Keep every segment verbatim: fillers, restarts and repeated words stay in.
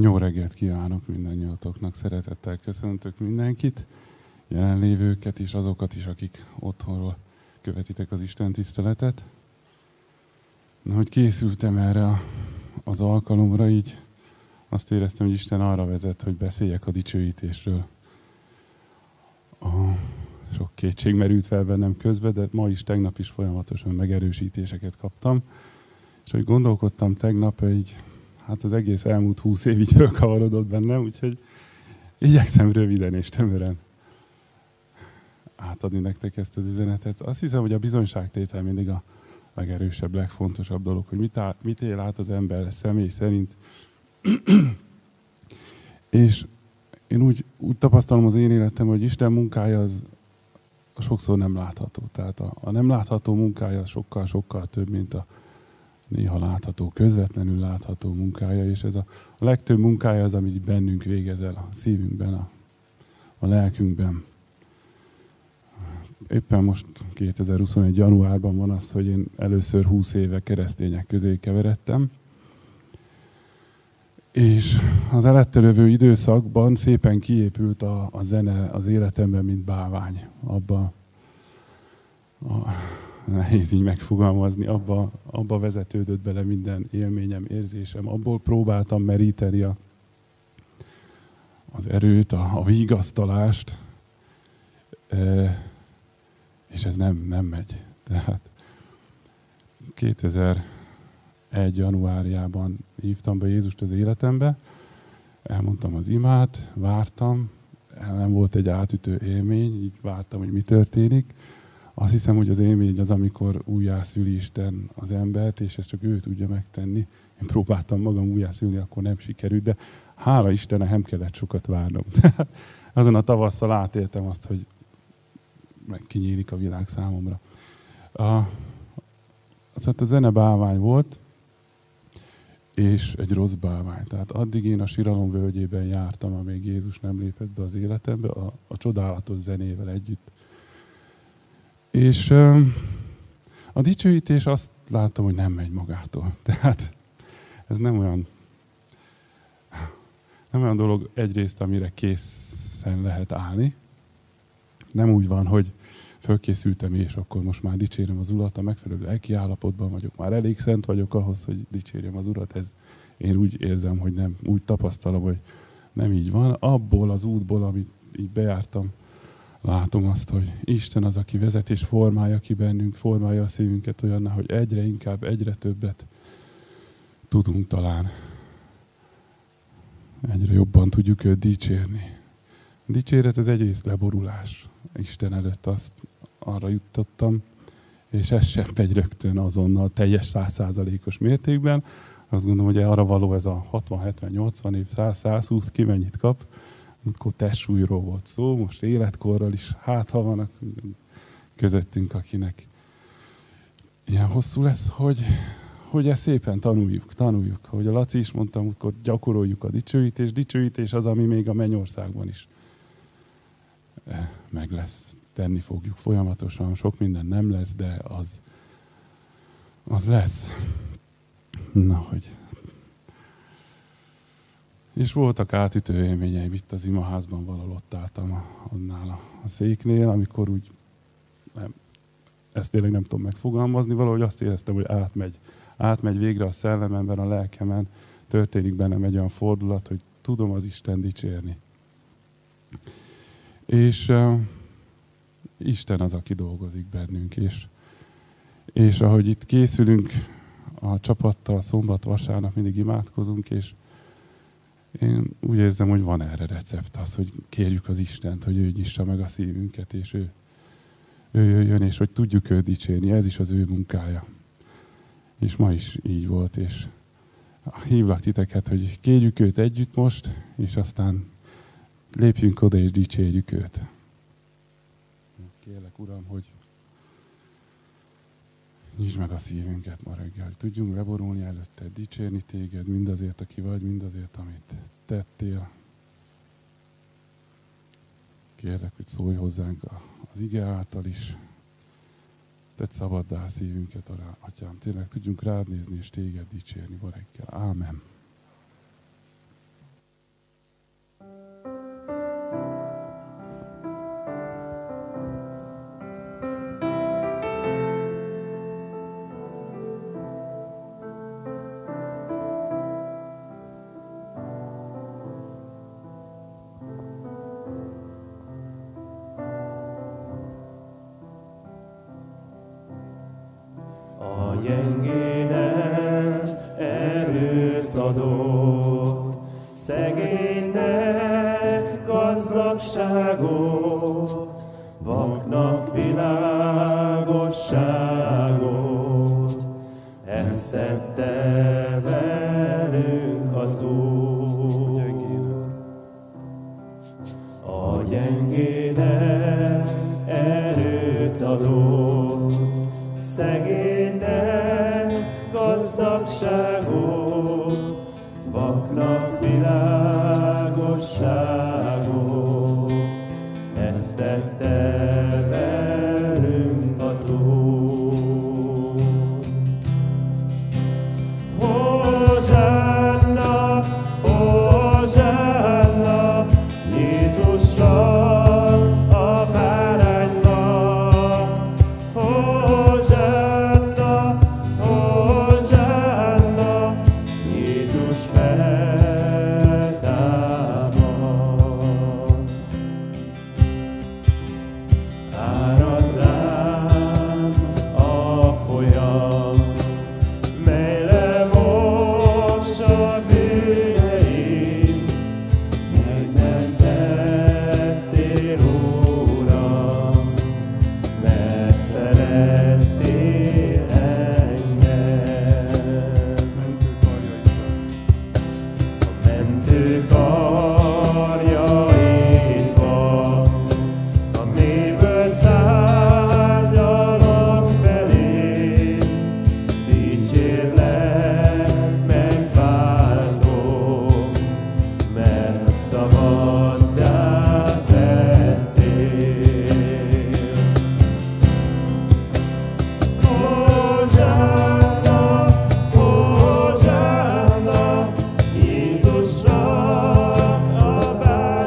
Jó reggelt kívánok mindannyiatoknak, szeretettel köszöntök mindenkit, jelenlévőket is, azokat is, akik otthonról követitek az Isten tiszteletet. Na, hogy készültem erre az alkalomra, így azt éreztem, hogy Isten arra vezet, hogy beszéljek a dicsőítésről. A sok kétség merült fel bennem közben, de ma is, tegnap is folyamatosan megerősítéseket kaptam. És hogy gondolkodtam tegnap, így hát az egész elmúlt húsz év így fölkavarodott bennem, úgyhogy igyekszem röviden és tömören átadni nektek ezt az üzenetet. Azt hiszem, hogy a bizonyságtétel mindig a legerősebb, legfontosabb dolog, hogy mit, áll, mit él át az ember személy szerint. És én úgy, úgy tapasztalom az én életemben, hogy Isten munkája az sokszor nem látható. Tehát a, a nem látható munkája sokkal-sokkal több, mint a néha látható, közvetlenül látható munkája, és ez a, a legtöbb munkája az, amit bennünk végez el, a szívünkben, a, a lelkünkben. Éppen most kétezer-huszonegy. januárban van az, hogy én először húsz éve keresztények közé keveredtem, és az elettelövő időszakban szépen kiépült a, a zene az életemben, mint bávány. Abba a, nehéz így megfogalmazni, abba, abba vezetődött bele minden élményem, érzésem, abból próbáltam meríteni a, az erőt, a, a vigasztalást, e, és ez nem, nem megy. Tehát kétezer-egy. januárjában hívtam be Jézust az életembe, elmondtam az imát, vártam, nem volt egy átütő élmény, így vártam, hogy mi történik. Azt hiszem, hogy az élmény az, amikor újjászüli Isten az embert, és ezt csak ő tudja megtenni. Én próbáltam magam újjászülni, akkor nem sikerült, de hála Istennek nem kellett sokat várnom. Azon a tavasszal átéltem azt, hogy kinyílik a világ számomra. A, az a zene bálvány volt, és egy rossz bálvány. Tehát addig én a síralom völgyében jártam, amíg Jézus nem lépett be az életembe, a, a csodálatos zenével együtt. És a dicsőítés, azt látom, hogy nem megy magától. Tehát ez nem olyan, nem olyan dolog egyrészt, amire készen lehet állni. Nem úgy van, hogy fölkészültem, és akkor most már dicsérem az Urat, a megfelelő lelki állapotban vagyok, már elég szent vagyok ahhoz, hogy dicsérjem az Urat. Ez, én úgy érzem, hogy nem, úgy tapasztalom, hogy nem így van. Abból az útból, amit így bejártam, látom azt, hogy Isten az, aki vezet és formálja ki bennünk, formálja a szívünket olyanná, hogy egyre inkább, egyre többet tudunk talán. Egyre jobban tudjuk őt dicsérni. A dicséret az egyrészt leborulás. Isten előtt azt arra jutottam, és ez sem megy rögtön azonnal teljes száz százalékos mértékben. Azt gondolom, hogy arra való ez a hatvan-hetven-nyolcvan év, száz-százhúsz, ki mennyit kap. Múltkor testsúlyról volt szó, most életkorral is, hát ha vannak közöttünk, akinek ilyen hosszú lesz, hogy, hogy ezt szépen tanuljuk, tanuljuk. Hogy a Laci is mondta, múltkor gyakoroljuk a dicsőítést. Dicsőítés az, ami még a mennyországban is meg lesz, tenni fogjuk folyamatosan. Sok minden nem lesz, de az, az lesz. Na, hogy... És voltak átütő élményeim itt az imaházban, valahol ott álltam annál a széknél, amikor úgy, nem, ezt tényleg nem tudom megfogalmazni, valahogy azt éreztem, hogy átmegy. Átmegy végre a szellememben, a lelkemen, történik bennem egy olyan fordulat, hogy tudom az Isten dicsérni. És uh, Isten az, aki dolgozik bennünk. És, és ahogy itt készülünk a csapattal, szombat, vasárnap mindig imádkozunk, és én úgy érzem, hogy van erre recept az, hogy kérjük az Istent, hogy ő nyissa meg a szívünket, és ő, ő jöjjön, és hogy tudjuk őt dicsérni. Ez is az ő munkája. És ma is így volt, és hívlak titeket, hogy kérjük őt együtt most, és aztán lépjünk oda, és dicsérjük őt. Kérlek, Uram, hogy nyisd meg a szívünket ma reggel, hogy tudjunk leborulni előtte, dicsérni téged, mindazért, aki vagy, mindazért, amit tettél. Kérlek, hogy szólj hozzánk az ige által is. Tedd szabaddá a szívünket, Atyám, tényleg tudjunk rád nézni és téged dicsérni ma reggel. Ámen. gyengének erőt adott, szegénynek gazdagságot, vaknak világosságot. Ezt tette velünk az Úr. A gyengének erőt adott, szegénynek gazdagságot, vaknak világosságot. Ezt tette velünk az Úr. Hosanna, hosanna, Jézussal a Báránynak. Hosanna, hosanna, Jézus feltámad. Árad rám a folyam, mely lemossa a bűneim, megmentettél, Uram, mert szerettél engem. A mentő karjaidban, amiből szárnyalok felé, dicsérlek megváltom, mert szabaddá tettél. Hosanna, hosanna, Jézusnak, a Báránynak. Hosanna, hosanna, Jézus feltámad. Hosanna, hosanna, Jézusnak, a Báránynak. Hosanna,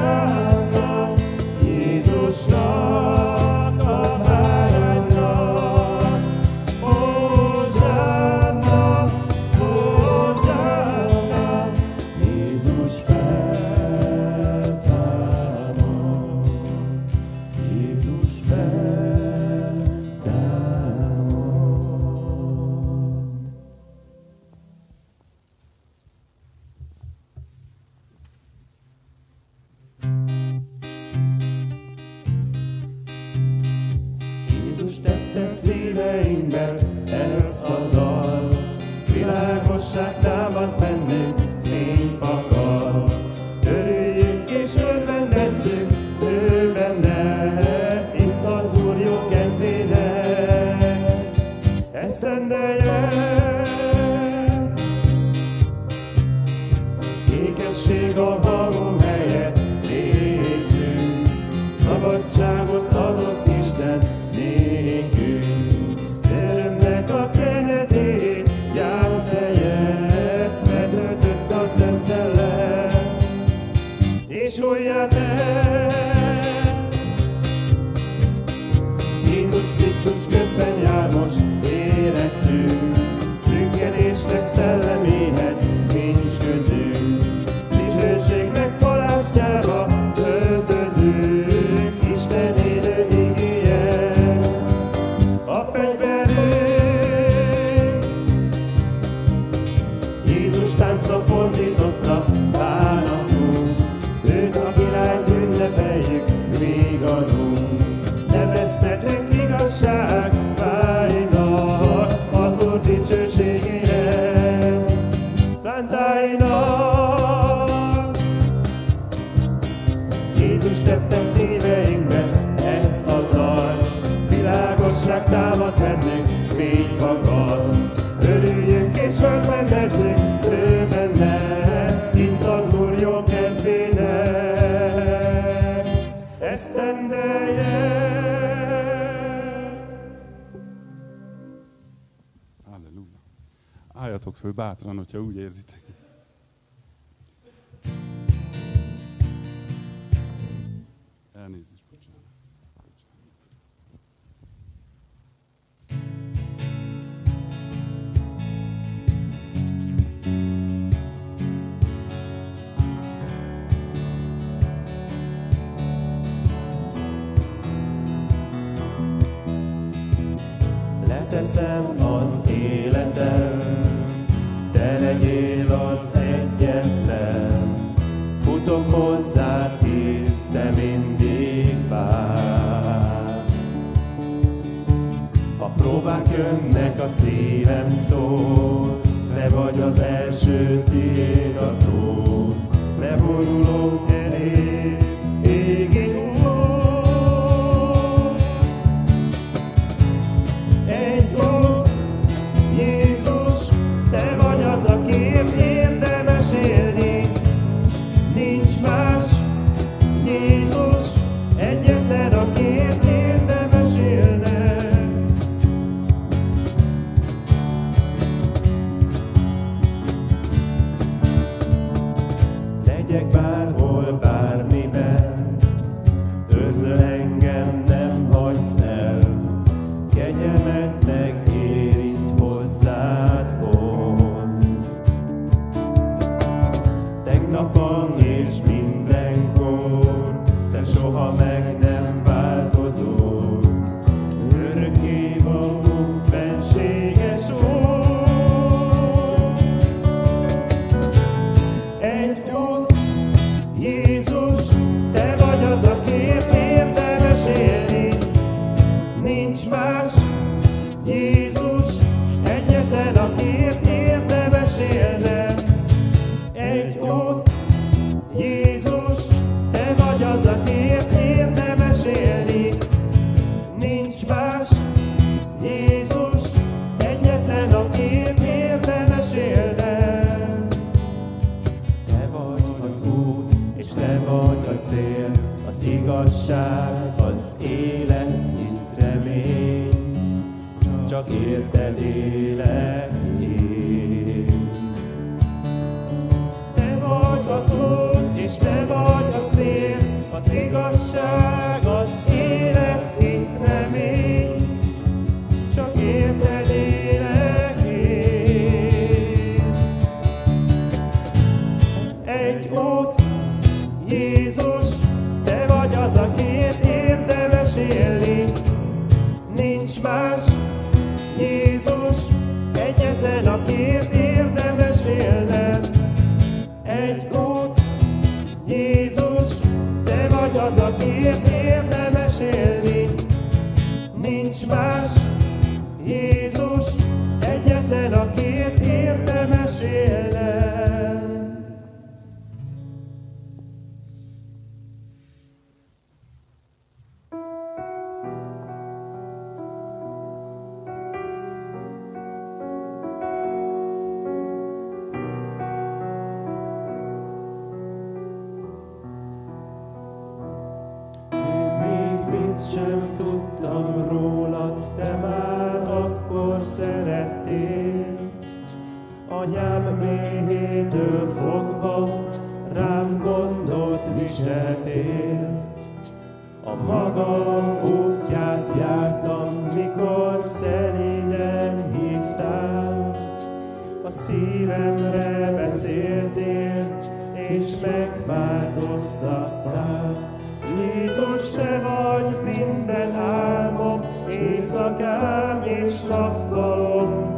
hosanna, Jézus feltámad. Jézus feltámad. Jézus tette szíveinkben ezt a dal, világosság támad bennünk, fény fakad. Örüljünk és örvendezzünk, ő benne, itt az Úr jó kedvének. Ezt rendelje ékesség a hangom helyett, nézzünk, szabadságot adott Isten nékünk. Örömnek a kenyerét, gyász helyett, betöltött a Szent Szellem, és újjá tett. Jézus Krisztus közben jár most érettünk, sükkenések szelleméhez nincs közünk. Dicsőségnek palástjába költözünk, Isten élő igéje a fegyverünk. Jézus táncra fordította bánatunk, őt a királyt ünnepeljük, vigadunk. Neveztetünk igazság vágynak, az Úr dicsőségére lántáinak. Jézus tette szíveinkbe ezt a dalt, világosság támad bennünk, fény fakad. Örüljünk és örvendezzünk, ő benne, itt az Úr jó kedvének. Ezt rendelje. Halleluja! Álljatok föl bátran, hogyha úgy érzitek. Elnézést, bocsánat. bocsánat. hiszem az életem, te legyél az egyetlen, futok hozzád, hisz te mindig vársz. A próbák jönnek, a szívem szól, te vagy az első, tiéd a trón, leborulok elé, égig. Minden álmom, éjszakám és nappalom,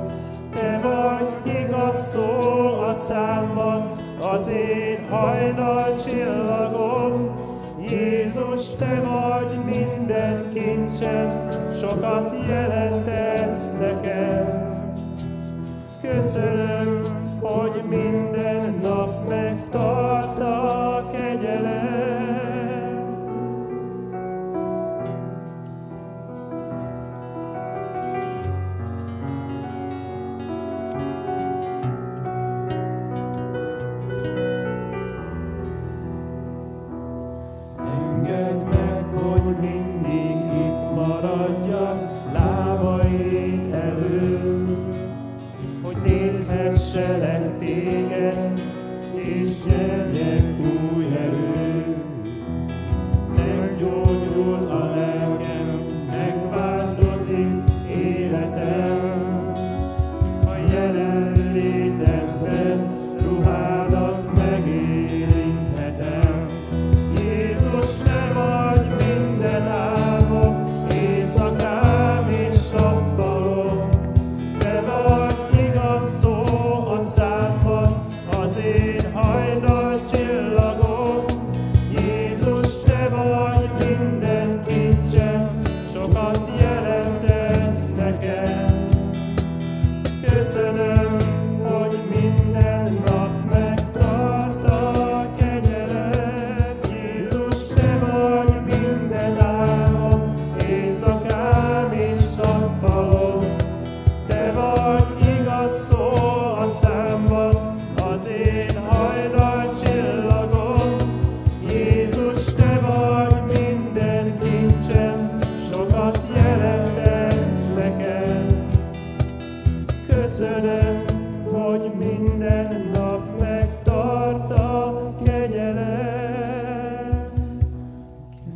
minden nap megtart a kegyelem,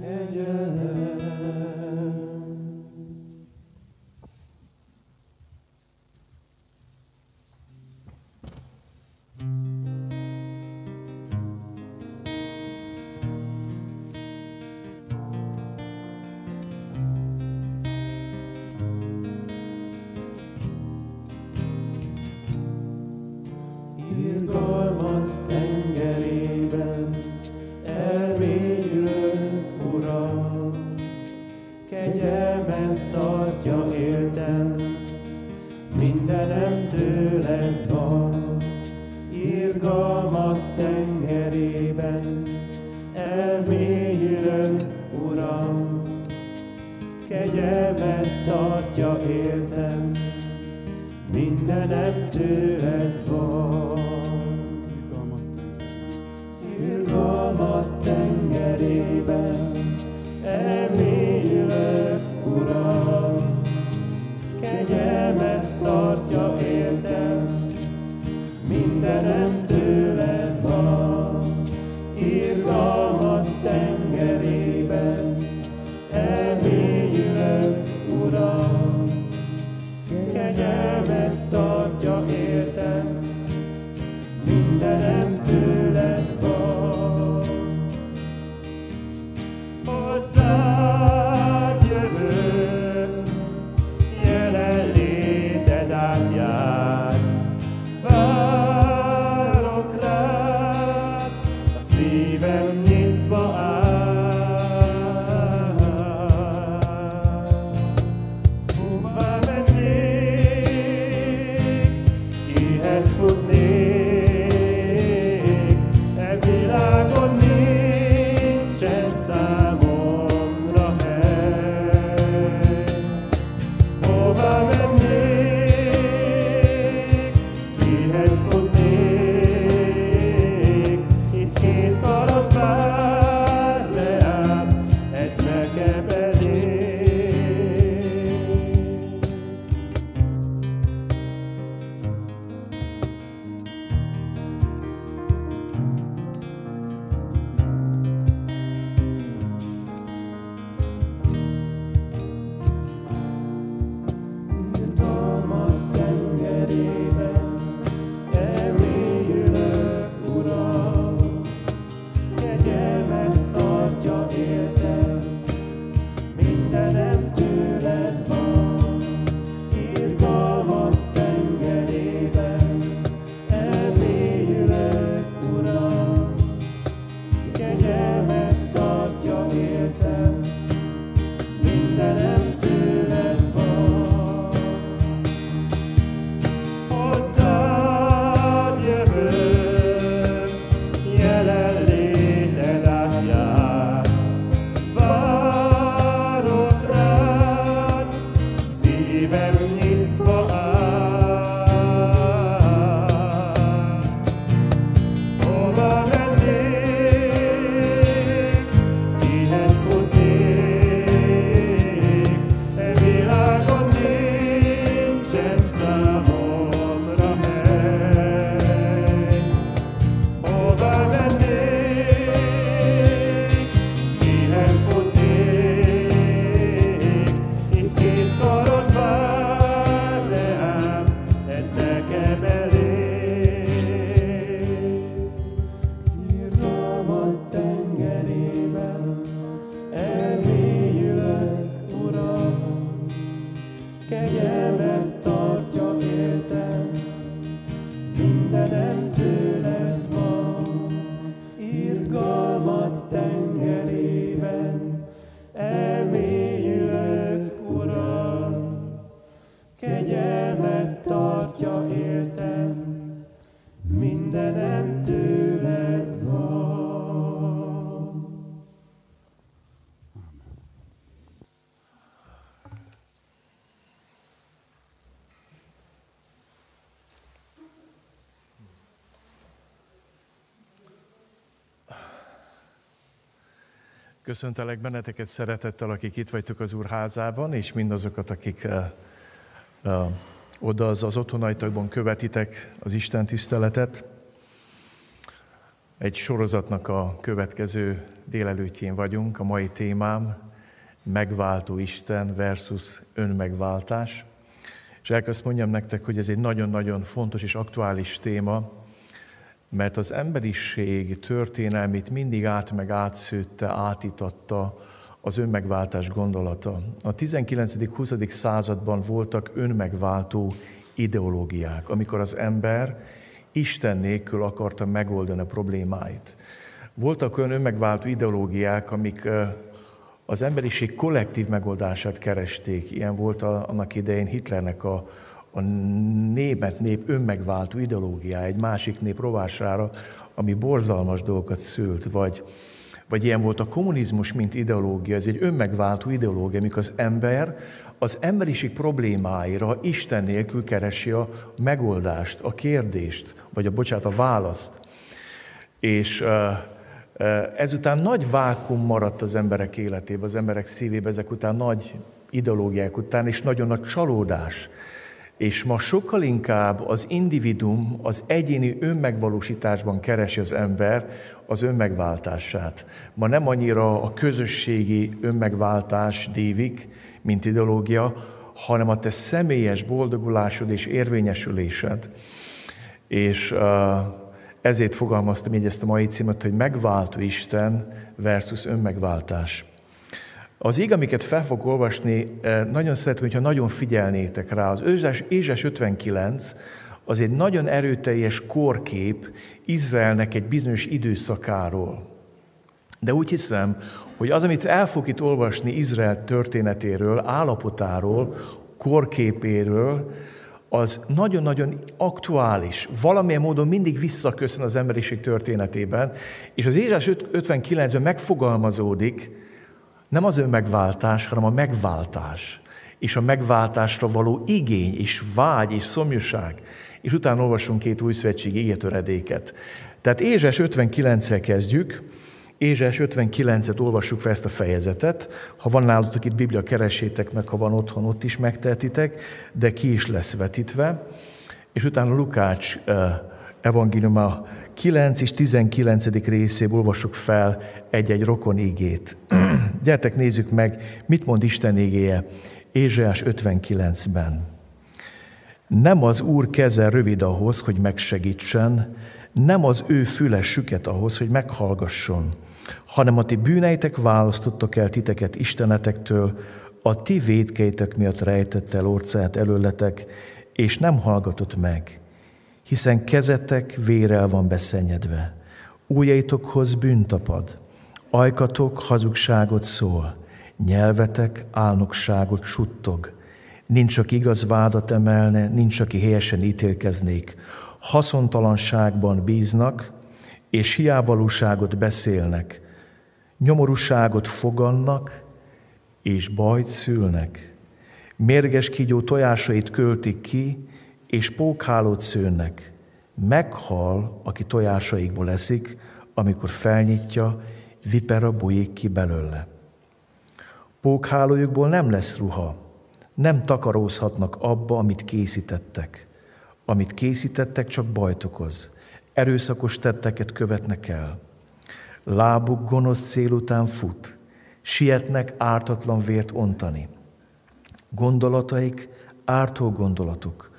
kegyelem. Kegyelmet tartja értem, mindenem tőled van. Irgalmat tengerében elmélyülök, Uram. Kegyelmet tartja értem, mindenem tőled van. Irgalmat tengerében elmélyülök, Uram, kegyelmet tartja értem, mindenem tőled van. Irgalmat tengerében elmélyülök, Uram, kegyelmet tartja értem, mindenem tőled van. Hozzád jövök, jelenléted átjár, várok rád, a szívem nyitva áll. Hová mennék, kihez futnék, e világon nincsen szám. Köszöntelek benneteket szeretettel, akik itt vagytok az Úr házában, és mindazokat, akik oda az, az otthonaitakban követitek az Isten tiszteletet. Egy sorozatnak a következő délelőttjén vagyunk, a mai témám megváltó Isten versus önmegváltás. És el kell azt mondjam nektek, hogy ez egy nagyon-nagyon fontos és aktuális téma, mert az emberiség történelmét mindig át meg átszőtte, átitatta az önmegváltás gondolata. A tizenkilencedik-huszadik században voltak önmegváltó ideológiák, amikor az ember Isten nélkül akarta megoldani a problémáit. Voltak olyan önmegváltó ideológiák, amik az emberiség kollektív megoldását keresték. Ilyen volt a, annak idején Hitlernek a, a német nép önmegváltó ideológiája, egy másik nép rovására, ami borzalmas dolgokat szült, vagy, vagy ilyen volt a kommunizmus, mint ideológia. Ez egy önmegváltó ideológia, amikor az ember az emberiség problémáira Isten nélkül keresi a megoldást, a kérdést, vagy a, bocsánat, a választ. És... ezután nagy vákum maradt az emberek életében, az emberek szívében, ezek után nagy ideológiák után, és nagyon nagy csalódás. És ma sokkal inkább az individuum, az egyéni önmegvalósításban keresi az ember az önmegváltását. Ma nem annyira a közösségi önmegváltás dívik, mint ideológia, hanem a te személyes boldogulásod és érvényesülésed. És... Uh, Ezért fogalmaztam így ezt a mai címet, hogy megváltó Isten versus önmegváltás. Az íg, amiket fel fogok olvasni, nagyon szeretném, hogyha nagyon figyelnétek rá. Az Ézsás ötvenkilenc az egy nagyon erőteljes korkép Izraelnek egy bizonyos időszakáról. De úgy hiszem, hogy az, amit el fogok itt olvasni Izrael történetéről, állapotáról, korképéről, az nagyon-nagyon aktuális, valamilyen módon mindig visszaköszön az emberiség történetében, és az Ézsás ötvenkilencben megfogalmazódik nem az önmegváltás, hanem a megváltás, és a megváltásra való igény, és vágy, és szomjúság, és utána olvasunk két újszövetségi igetöredéket. Tehát Ézsás ötvenkilenccel kezdjük, Ézsás ötvenkilencet olvassuk fel, ezt a fejezetet. Ha van nálatok itt Biblia, keresétek meg, ha van otthon, ott is megtehetitek, de ki is lesz vetítve. És utána Lukács evangéliuma kilenc és tizenkilencedik részéből olvassuk fel egy-egy rokon igét. Gyertek, nézzük meg, mit mond Isten igéje Ézsás ötvenkilencben. Nem az Úr keze rövid ahhoz, hogy megsegítsen, nem az ő füle süket ahhoz, hogy meghallgasson, hanem a ti bűneitek választottak el titeket Istenetektől, a ti vétkeitek miatt rejtett el orcáját előletek, és nem hallgatott meg, hiszen kezetek vérrel van beszennyedve, ujjaitokhoz bűn tapad, ajkatok hazugságot szól, nyelvetek álnokságot suttog, nincs, aki igaz vádat emelne, nincs, aki helyesen ítélkeznék, haszontalanságban bíznak, és hiávalóságot beszélnek, nyomorúságot fogannak, és bajt szülnek. Mérges kígyó tojásait költik ki, és pókhálót szőnek. Meghal, aki tojásaikból eszik, amikor felnyitja, vipera bujik ki belőle. Pókhálójukból nem lesz ruha, nem takarózhatnak abba, amit készítettek. Amit készítettek, csak bajt okoz. Erőszakos tetteket követnek el. Lábuk gonosz cél után fut. Sietnek ártatlan vért ontani. Gondolataik ártó gondolatuk.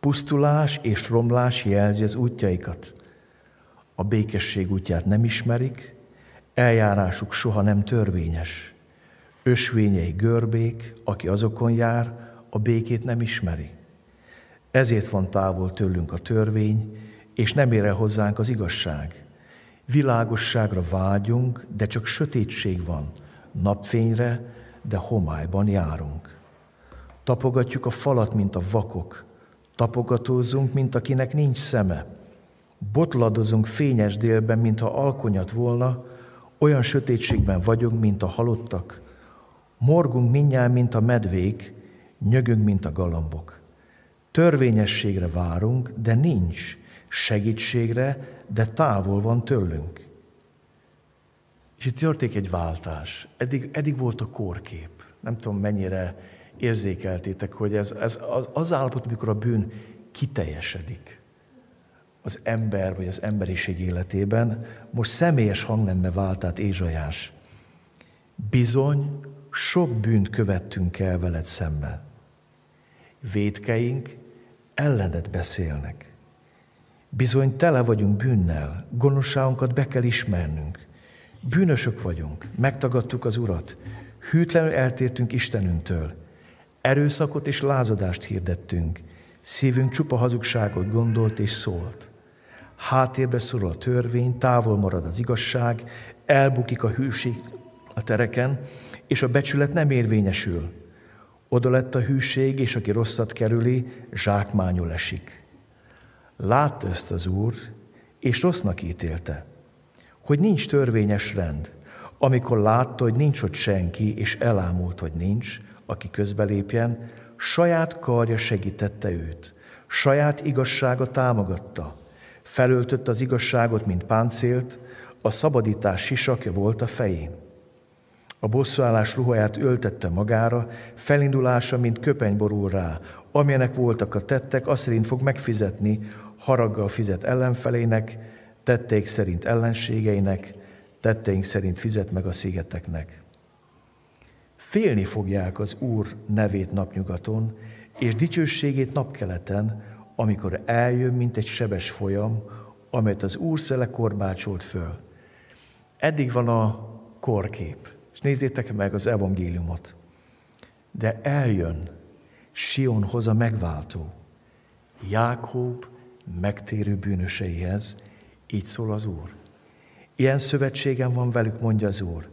Pusztulás és romlás jelzi az útjaikat. A békesség útját nem ismerik, eljárásuk soha nem törvényes. Ösvényei görbék, aki azokon jár, a békét nem ismeri. Ezért van távol tőlünk a törvény, és nem ér el hozzánk az igazság. Világosságra vágyunk, de csak sötétség van, napfényre, de homályban járunk. Tapogatjuk a falat, mint a vakok, tapogatózunk, mint akinek nincs szeme, botladozunk fényes délben, mintha alkonyat volna, olyan sötétségben vagyunk, mint a halottak, morgunk mindjárt, mint a medvék, nyögünk, mint a galambok. Törvényességre várunk, de nincs, segítségre, de távol van tőlünk. És itt történik egy váltás. Eddig, eddig volt a kórkép. Nem tudom, mennyire érzékeltétek, hogy ez, ez az, az állapot, amikor a bűn kiteljesedik az ember vagy az emberiség életében, most személyes hangnemme vált át Ézsaiás. Bizony, sok bűnt követtünk el veled szemmel. Vétkeink ellened beszélnek. Bizony, tele vagyunk bűnnel, gonoszságunkat be kell ismernünk. Bűnösök vagyunk, megtagadtuk az Urat, hűtlenül eltértünk Istenünktől. Erőszakot és lázadást hirdettünk, szívünk csupa hazugságot gondolt és szólt. Háttérbe szorul a törvény, távol marad az igazság, elbukik a hűség a tereken, és a becsület nem érvényesül. Oda lett a hűség, és aki rosszat kerüli, zsákmányul esik. Látta ezt az Úr, és rossznak ítélte, hogy nincs törvényes rend. Amikor látta, hogy nincs ott senki, és elámult, hogy nincs, aki közbelépjen, saját karja segítette őt, saját igazsága támogatta, felöltött az igazságot, mint páncélt, a szabadítás sisakja volt a fején. A bosszúállás ruháját öltette magára, felindulása, mint köpeny borul rá, amilyenek voltak a tettek, azt szerint fog megfizetni, haraggal fizet ellenfelének, tetteik szerint ellenségeinek, tetteink szerint fizet meg a szigeteknek. Félni fogják az Úr nevét napnyugaton, és dicsőségét napkeleten, amikor eljön, mint egy sebes folyam, amelyet az Úr szele korbácsolt föl. Eddig van a korkép, és nézzétek meg az evangéliumot. De eljön, Sionhoz a megváltó, Jákob megtérő bűnöseihez, így szól az Úr. Ilyen szövetségem van velük, mondja az Úr.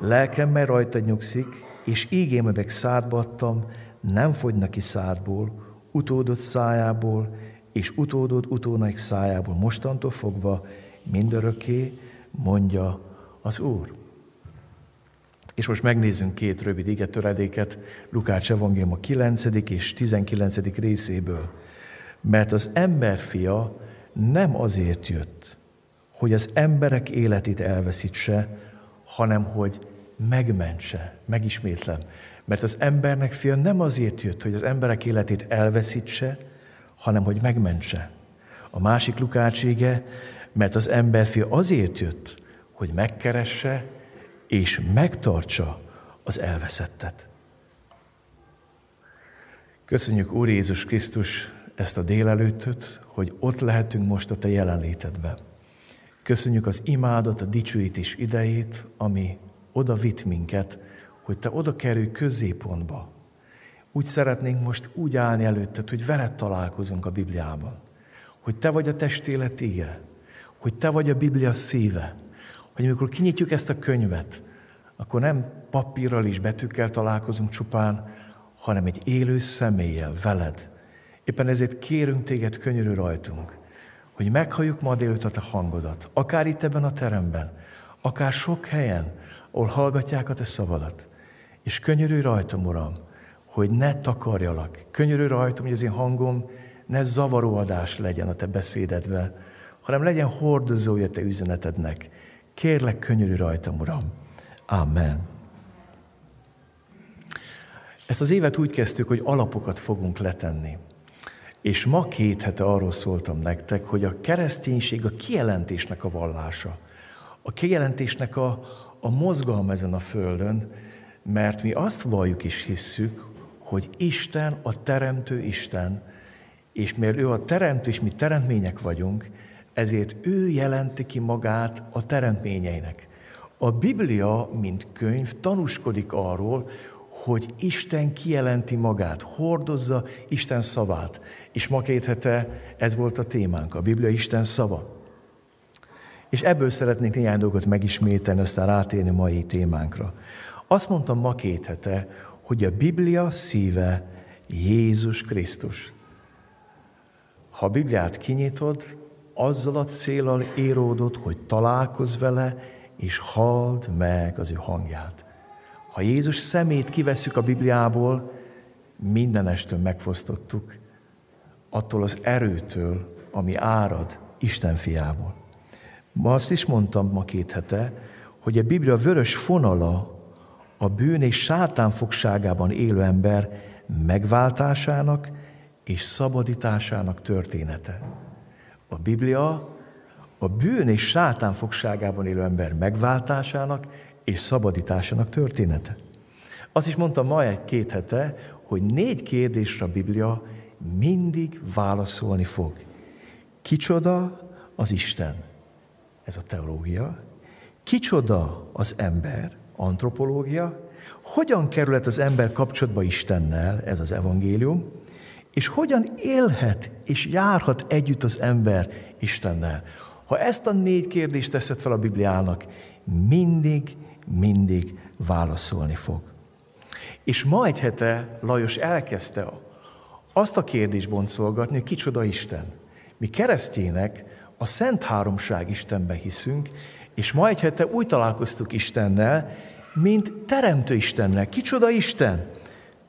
Lelkemmel rajta nyugszik, és ígémebek szádba adtam, nem fogy neki szádból, utódod szájából, és utódod utónaik szájából, mostantól fogva mindörökké, mondja az Úr. És most megnézzünk két rövid igetöredéket Lukács evangélium a kilencedik és tizenkilencedik részéből. Mert az emberfia nem azért jött, hogy az emberek életét elveszítse, hanem hogy megmentse. Megismétlem. Mert az embernek fia nem azért jött, hogy az emberek életét elveszítse, hanem hogy megmentse. A másik Lukács ige, mert az emberfia azért jött, hogy megkeresse és megtartsa az elveszettet. Köszönjük, Úr Jézus Krisztus, ezt a délelőttöt, hogy ott lehetünk most a Te jelenlétedben. Köszönjük az imádat, a dicsőítés idejét, ami oda vitt minket, hogy Te oda kerülj középpontba. Úgy szeretnénk most úgy állni előtted, hogy veled találkozunk a Bibliában. Hogy Te vagy a testélet ige, hogy Te vagy a Biblia szíve, hogy amikor kinyitjuk ezt a könyvet, akkor nem papírral és betűkkel találkozunk csupán, hanem egy élő személlyel, veled. Éppen ezért kérünk Téged, könyörülj rajtunk, hogy meghalljuk ma délután a hangodat, akár itt ebben a teremben, akár sok helyen, ahol hallgatják a Te szavadat. És könyörülj rajtam, Uram, hogy ne takarjalak. Könyörülj rajtam, hogy az én hangom ne zavaróadás legyen a Te beszédedben, hanem legyen hordozója Te üzenetednek. Kérlek, könyörülj rajtam, Uram. Amen. Ezt az évet úgy kezdtük, hogy alapokat fogunk letenni. És ma két hete arról szóltam nektek, hogy a kereszténység a kijelentésnek a vallása, a kijelentésnek a, a mozgalma ezen a földön, mert mi azt valljuk és hisszük, hogy Isten a teremtő Isten, és mivel ő a teremtő, és mi teremtmények vagyunk, ezért ő jelenti ki magát a teremtményeinek. A Biblia, mint könyv, tanúskodik arról, hogy Isten kijelenti magát, hordozza Isten szavát. És ma két hete ez volt a témánk, a Biblia Isten szava. És ebből szeretnék néhány dolgot megismételni, aztán rátérni mai témánkra. Azt mondtam ma két hete, hogy a Biblia szíve Jézus Krisztus. Ha a Bibliát kinyitod, azzal a céllal éródod, hogy találkozz vele, és halld meg az ő hangját. Ha Jézus szemét kivesszük a Bibliából, mindenestől megfosztottuk, attól az erőtől, ami árad Isten fiából. Ma azt is mondtam ma két hete, hogy a Biblia vörös fonala a bűn és sátán fogságában élő ember megváltásának és szabadításának története. A Biblia a bűn és sátán fogságában élő ember megváltásának és szabadításának története. Azt is mondtam ma egy-két hete, hogy négy kérdésre a Biblia mindig válaszolni fog. Kicsoda az Isten? Ez a teológia. Kicsoda az ember? Antropológia. Hogyan kerülhet az ember kapcsolatba Istennel? Ez az evangélium. És hogyan élhet és járhat együtt az ember Istennel? Ha ezt a négy kérdést teszed fel a Bibliának, mindig, mindig válaszolni fog. És ma egy hete Lajos elkezdte azt a kérdést boncolgatni, hogy kicsoda Isten. Mi keresztjének a Szent Háromság Istenben hiszünk, és ma egy hete úgy találkoztuk Istennel, mint Teremtő Istennel. Kicsoda Isten?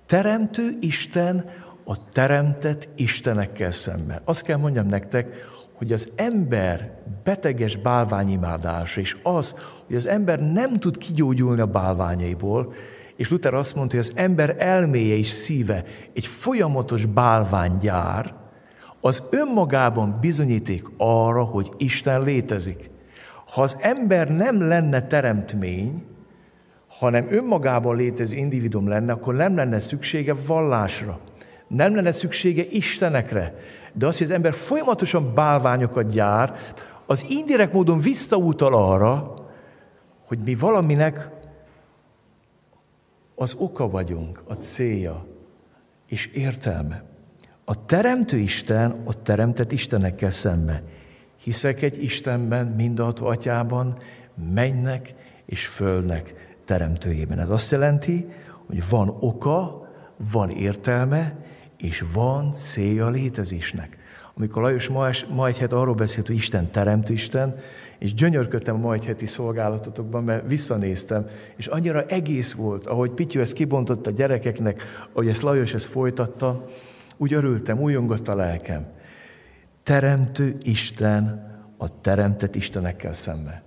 Teremtő Isten a teremtett istenekkel szemben. Azt kell mondjam nektek, hogy az ember beteges bálványimádása, és az, hogy az ember nem tud kigyógyulni a bálványaiból, és Luther azt mondta, hogy az ember elméje és szíve egy folyamatos bálványgyár, az önmagában bizonyíték arra, hogy Isten létezik. Ha az ember nem lenne teremtmény, hanem önmagában létező individum lenne, akkor nem lenne szüksége vallásra, nem lenne szüksége Istenekre. De az, hogy az ember folyamatosan bálványokat gyár, az indirekt módon visszautal arra, hogy mi valaminek az oka vagyunk, a célja és értelme. A Teremtő Isten a teremtett istenekkel szembe. Hiszek egy Istenben, mindenható Atyában, mennynek és földnek teremtőjében. Ez azt jelenti, hogy van oka, van értelme, és van célja a létezésnek. Amikor Lajos ma, ma egy het arról beszélt, hogy Isten teremtő Isten, és gyönyörködtem a ma egy heti szolgálatotokban, mert visszanéztem, és annyira egész volt, ahogy Pityu ezt kibontotta a gyerekeknek, ahogy ezt Lajos ezt folytatta, úgy örültem, újongott a lelkem. Teremtő Isten a teremtett istenekkel szemben.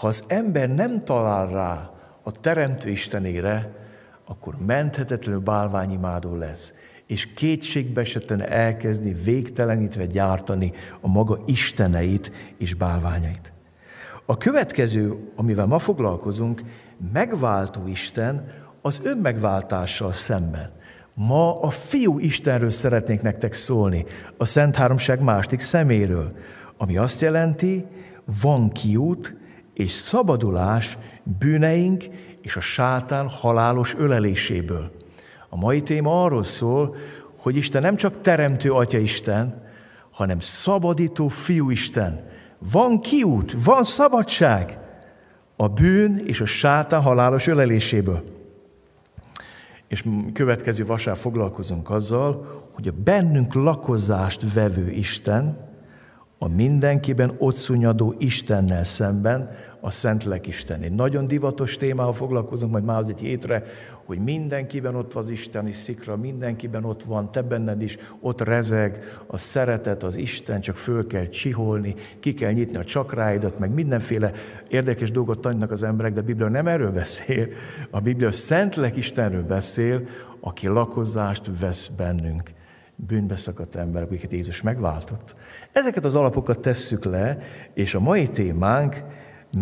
Ha az ember nem talál rá a teremtő Istenére, akkor menthetetlenül bálványimádó lesz, és kétségbe esetlen elkezdni végtelenítve gyártani a maga isteneit és bálványait. A következő, amivel ma foglalkozunk, megváltó Isten az önmegváltással szemben. Ma a Fiú Istenről szeretnék nektek szólni, a Szent Háromság második szeméről, ami azt jelenti, van kiút és szabadulás bűneink és a sátán halálos öleléséből. A mai téma arról szól, hogy Isten nem csak teremtő Atya Isten, hanem szabadító Fiú Isten. Van kiút, van szabadság a bűn és a sátán halálos öleléséből. És következő vasár foglalkozunk azzal, hogy a bennünk lakozást vevő Isten a mindenkiben ott szunnyadó Istennel szemben, a Szentlélek Isten. Egy nagyon divatos témával foglalkozunk majd már az egy hétre, hogy mindenkiben ott van az isteni szikra, mindenkiben ott van, te benned is, ott rezeg a szeretet, az Isten, csak föl kell csiholni, ki kell nyitni a csakráidat, meg mindenféle érdekes dolgot tanítnak az emberek, de a Biblia nem erről beszél, a Biblia a Szentlélek Istenről beszél, aki lakozást vesz bennünk. Bűnbe szakadt emberek, akiket Jézus megváltott. Ezeket az alapokat tesszük le, és a mai témánk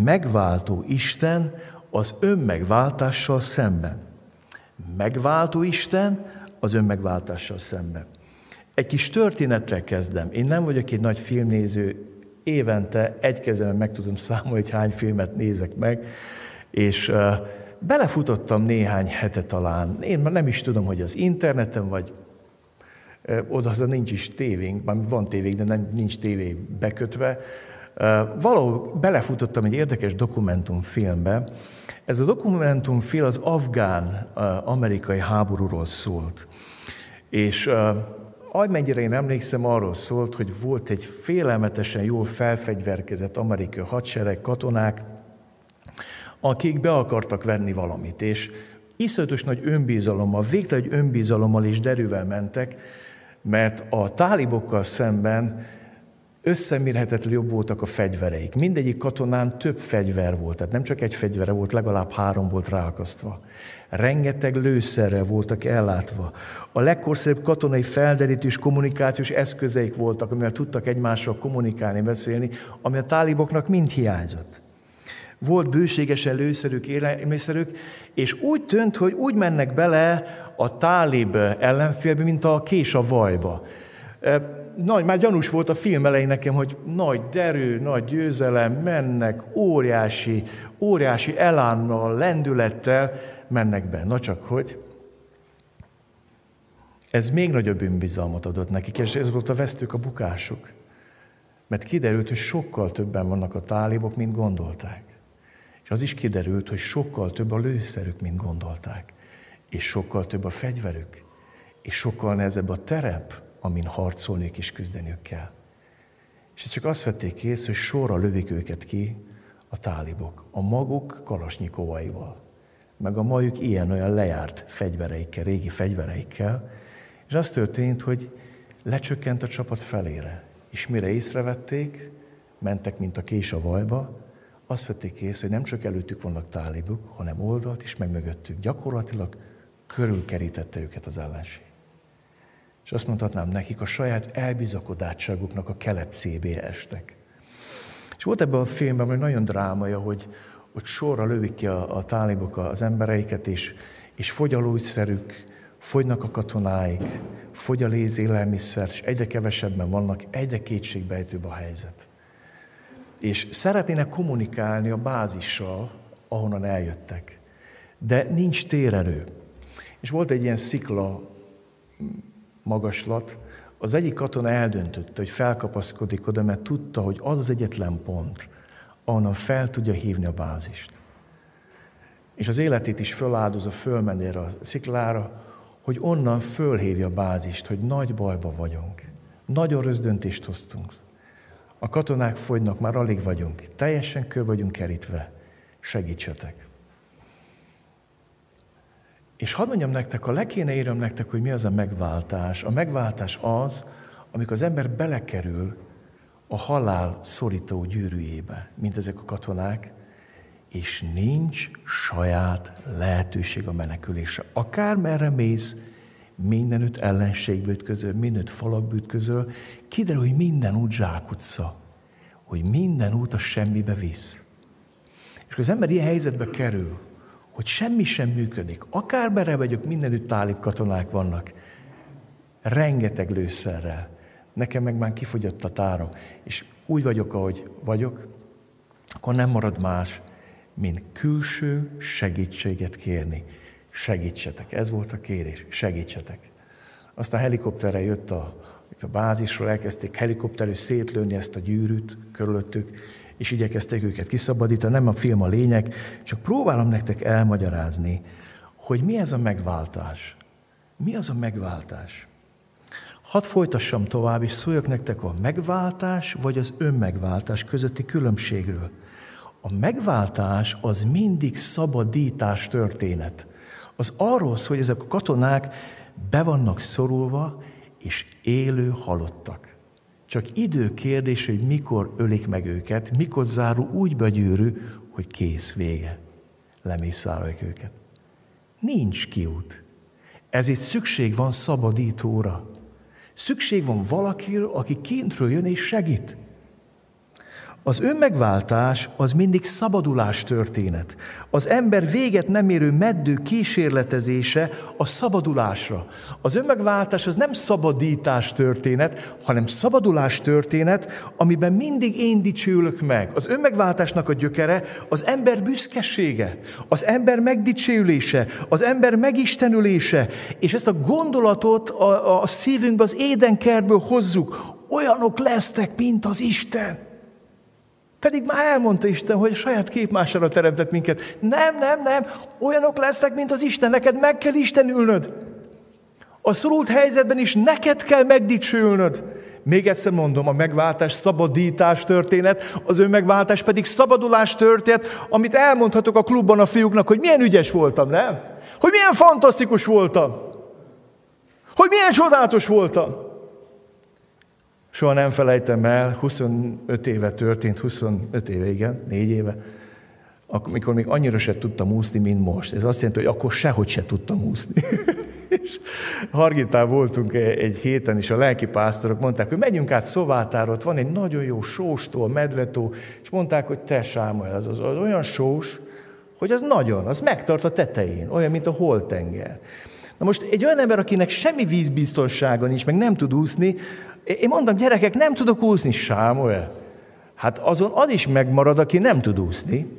megváltó Isten az önmegváltással szemben. Megváltó Isten az önmegváltással szemben. Egy kis történettel kezdem. Én nem vagyok egy nagy filmnéző, évente egy kezemben meg tudom számolni, hogy hány filmet nézek meg, és uh, belefutottam néhány hete talán. Én már nem is tudom, hogy az interneten vagy uh, odahaza nincs is tévénk, már van tévénk, de nem, nincs tévé bekötve. Valahol belefutottam egy érdekes dokumentumfilmbe. Ez a dokumentumfilm az afgán-amerikai háborúról szólt. És amennyire én emlékszem, arról szólt, hogy volt egy félelmetesen jól felfegyverkezett amerikai hadsereg, katonák, akik be akartak venni valamit. És iszonyatos nagy önbizalommal, végtelen nagy önbizalommal és derűvel mentek, mert a tálibokkal szemben összemérhetetlen jobb voltak a fegyvereik. Mindegyik katonán több fegyver volt, tehát nem csak egy fegyvere volt, legalább három volt ráakasztva. Rengeteg lőszerrel voltak ellátva. A legkorszerűbb katonai felderítős kommunikációs eszközeik voltak, amivel tudtak egymással kommunikálni, beszélni, ami a táliboknak mind hiányzott. Volt bőségesen lőszerük, élelmiszerük, és úgy tűnt, hogy úgy mennek bele a tálib ellenfélbe, mint a kés a vajba. Nagy, már gyanús volt a film elején nekem, hogy nagy derű, nagy győzelem, mennek óriási, óriási elánnal, lendülettel mennek be. Na csak hogy ez még nagyobb önbizalmat adott nekik, és ez volt a vesztük, a bukásuk. Mert kiderült, hogy sokkal többen vannak a tálibok, mint gondolták. És az is kiderült, hogy sokkal több a lőszerük, mint gondolták. És sokkal több a fegyverük. És sokkal nehezebb a terep, amin harcolniuk és küzdeniük kell. És csak azt vették észre, hogy sorra lövik őket ki a tálibok, a maguk kalasnyikovaival, meg a majuk ilyen-olyan lejárt fegyvereikkel, régi fegyvereikkel, és az történt, hogy lecsökkent a csapat felére, és mire észrevették, mentek, mint a kés a vajba, azt vették észre, hogy nem csak előttük vannak tálibok, hanem oldalt is, meg mögöttük. Gyakorlatilag körülkerítette őket az ellenség. És azt mondhatnám nekik, a saját elbizakodátságuknak a kelepcébe estek. És volt ebben a filmben, hogy nagyon drámaja, hogy, hogy sorra lövik ki a, a tálibok az embereiket, és, és fogy a lőszerük, fogynak a katonáik, fogy a lézélelmiszer, és egyre kevesebben vannak, egyre kétségbejtőbb a helyzet. És szeretnének kommunikálni a bázissal, ahonnan eljöttek, de nincs térerő. És volt egy ilyen szikla magaslat, az egyik katona eldöntötte, hogy felkapaszkodik oda, mert tudta, hogy az az egyetlen pont, ahonnan fel tudja hívni a bázist. És az életét is föláldozza, fölmenni erre a sziklára, hogy onnan fölhívja a bázist, hogy nagy bajba vagyunk, nagyon rossz döntést hoztunk. A katonák fogynak, már alig vagyunk, teljesen kör vagyunk kerítve, segítsetek. És hadd mondjam nektek, ha le kéne írjam nektek, hogy mi az a megváltás. A megváltás az, amikor az ember belekerül a halál szorító gyűrűjébe, mint ezek a katonák, és nincs saját lehetőség a menekülésre. Akármerre mész, mindenütt ellenségbe ütközöl, mindenütt falakba ütközöl, kiderül, hogy minden út zsákutca, hogy minden út a semmibe visz. És ha az ember ilyen helyzetbe kerül, hogy semmi sem működik, akár bere vagyok, mindenütt tálib katonák vannak, rengeteg lőszerrel, nekem meg már kifogyott a tárom, és úgy vagyok, ahogy vagyok, akkor nem marad más, mint külső segítséget kérni. Segítsetek, ez volt a kérés, segítsetek. Aztán helikopterre jött a, a bázisról, elkezdték helikopterről szétlőni ezt a gyűrűt körülöttük, és igyekezték őket kiszabadítani, nem a film a lényeg, csak próbálom nektek elmagyarázni, hogy mi ez a megváltás. Mi az a megváltás? Hadd folytassam tovább, és szóljak nektek a megváltás vagy az önmegváltás közötti különbségről. A megváltás az mindig szabadítás történet. Az arról szól, hogy ezek a katonák be vannak szorulva, és élő halottak. Csak idő kérdés, hogy mikor ölik meg őket, mikor zárul úgy be a gyűrű, hogy kész, vége. Lemészárolják őket. Nincs kiút. Ezért szükség van szabadítóra. Szükség van valakiről, aki kintről jön és segít. Az önmegváltás az mindig szabadulás történet. Az ember véget nem érő meddő kísérletezése a szabadulásra. Az önmegváltás az nem szabadítás történet, hanem szabadulás történet, amiben mindig én dicsőlök meg. Az önmegváltásnak a gyökere az ember büszkesége, az ember megdicsőlése, az ember megistenülése, és ezt a gondolatot a, a szívünkbe, az édenkertből hozzuk. Olyanok lesztek, mint az Isten. Pedig már elmondta Isten, hogy a saját képmására teremtett minket. Nem, nem, nem, olyanok lesznek, mint az Isten, neked meg kell istenülnöd. A szorult helyzetben is neked kell megdicsülnöd. Még egyszer mondom, a megváltás szabadítás történet, az önmegváltás pedig szabadulás történet, amit elmondhatok a klubban a fiúknak, hogy milyen ügyes voltam, nem? Hogy milyen fantasztikus voltam. Hogy milyen csodálatos voltam. Soha nem felejtem el, huszonöt éve történt, huszonöt éve, igen, négy éve, amikor még annyira se tudtam úszni, mint most. Ez azt jelenti, hogy akkor sehogy se tudtam úszni. És Hargitán voltunk egy héten, és a lelkipásztorok mondták, hogy menjünk át Szovátára, ott van egy nagyon jó sóstó, medvetó, és mondták, hogy te Sámuel, az, az, az olyan sós, hogy az nagyon, az megtart a tetején, olyan, mint a Holtenger. Na most egy olyan ember, akinek semmi vízbiztonsága nincs, meg nem tud úszni, én mondtam, gyerekek, nem tudok úszni, Sámuel. Hát azon az is megmarad, aki nem tud úszni.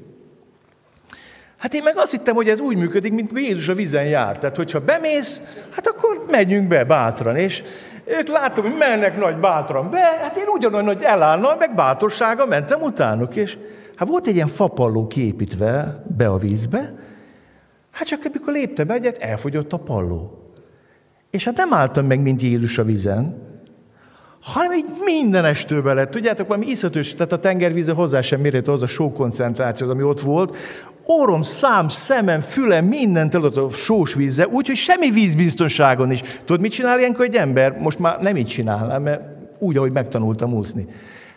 Hát én meg azt hittem, hogy ez úgy működik, mint Jézus a vízen jár. Tehát, hogyha bemész, hát akkor megyünk be bátran. És ők látom, hogy mennek nagy bátran be, hát én ugyanolyan nagy elánnal, meg bátorsággal mentem utánuk. És hát volt egy ilyen fapalló kiépítve be a vízbe, hát csak amikor léptem egyet, elfogyott a palló. És hát nem álltam meg, mint Jézus a vízen, hanem így minden estőben lett. Tudjátok, valami iszatős, tehát a tengervíze hozzá sem mérhető, az a sókoncentráció, ami ott volt. Orrom, szám, szemem, fülem, mindent eladott a sós vízzel, úgyhogy semmi vízbiztonságon is. Tudod, mit csinál ilyenkor egy ember? Most már nem így csinálnám, mert úgy, ahogy megtanultam úszni.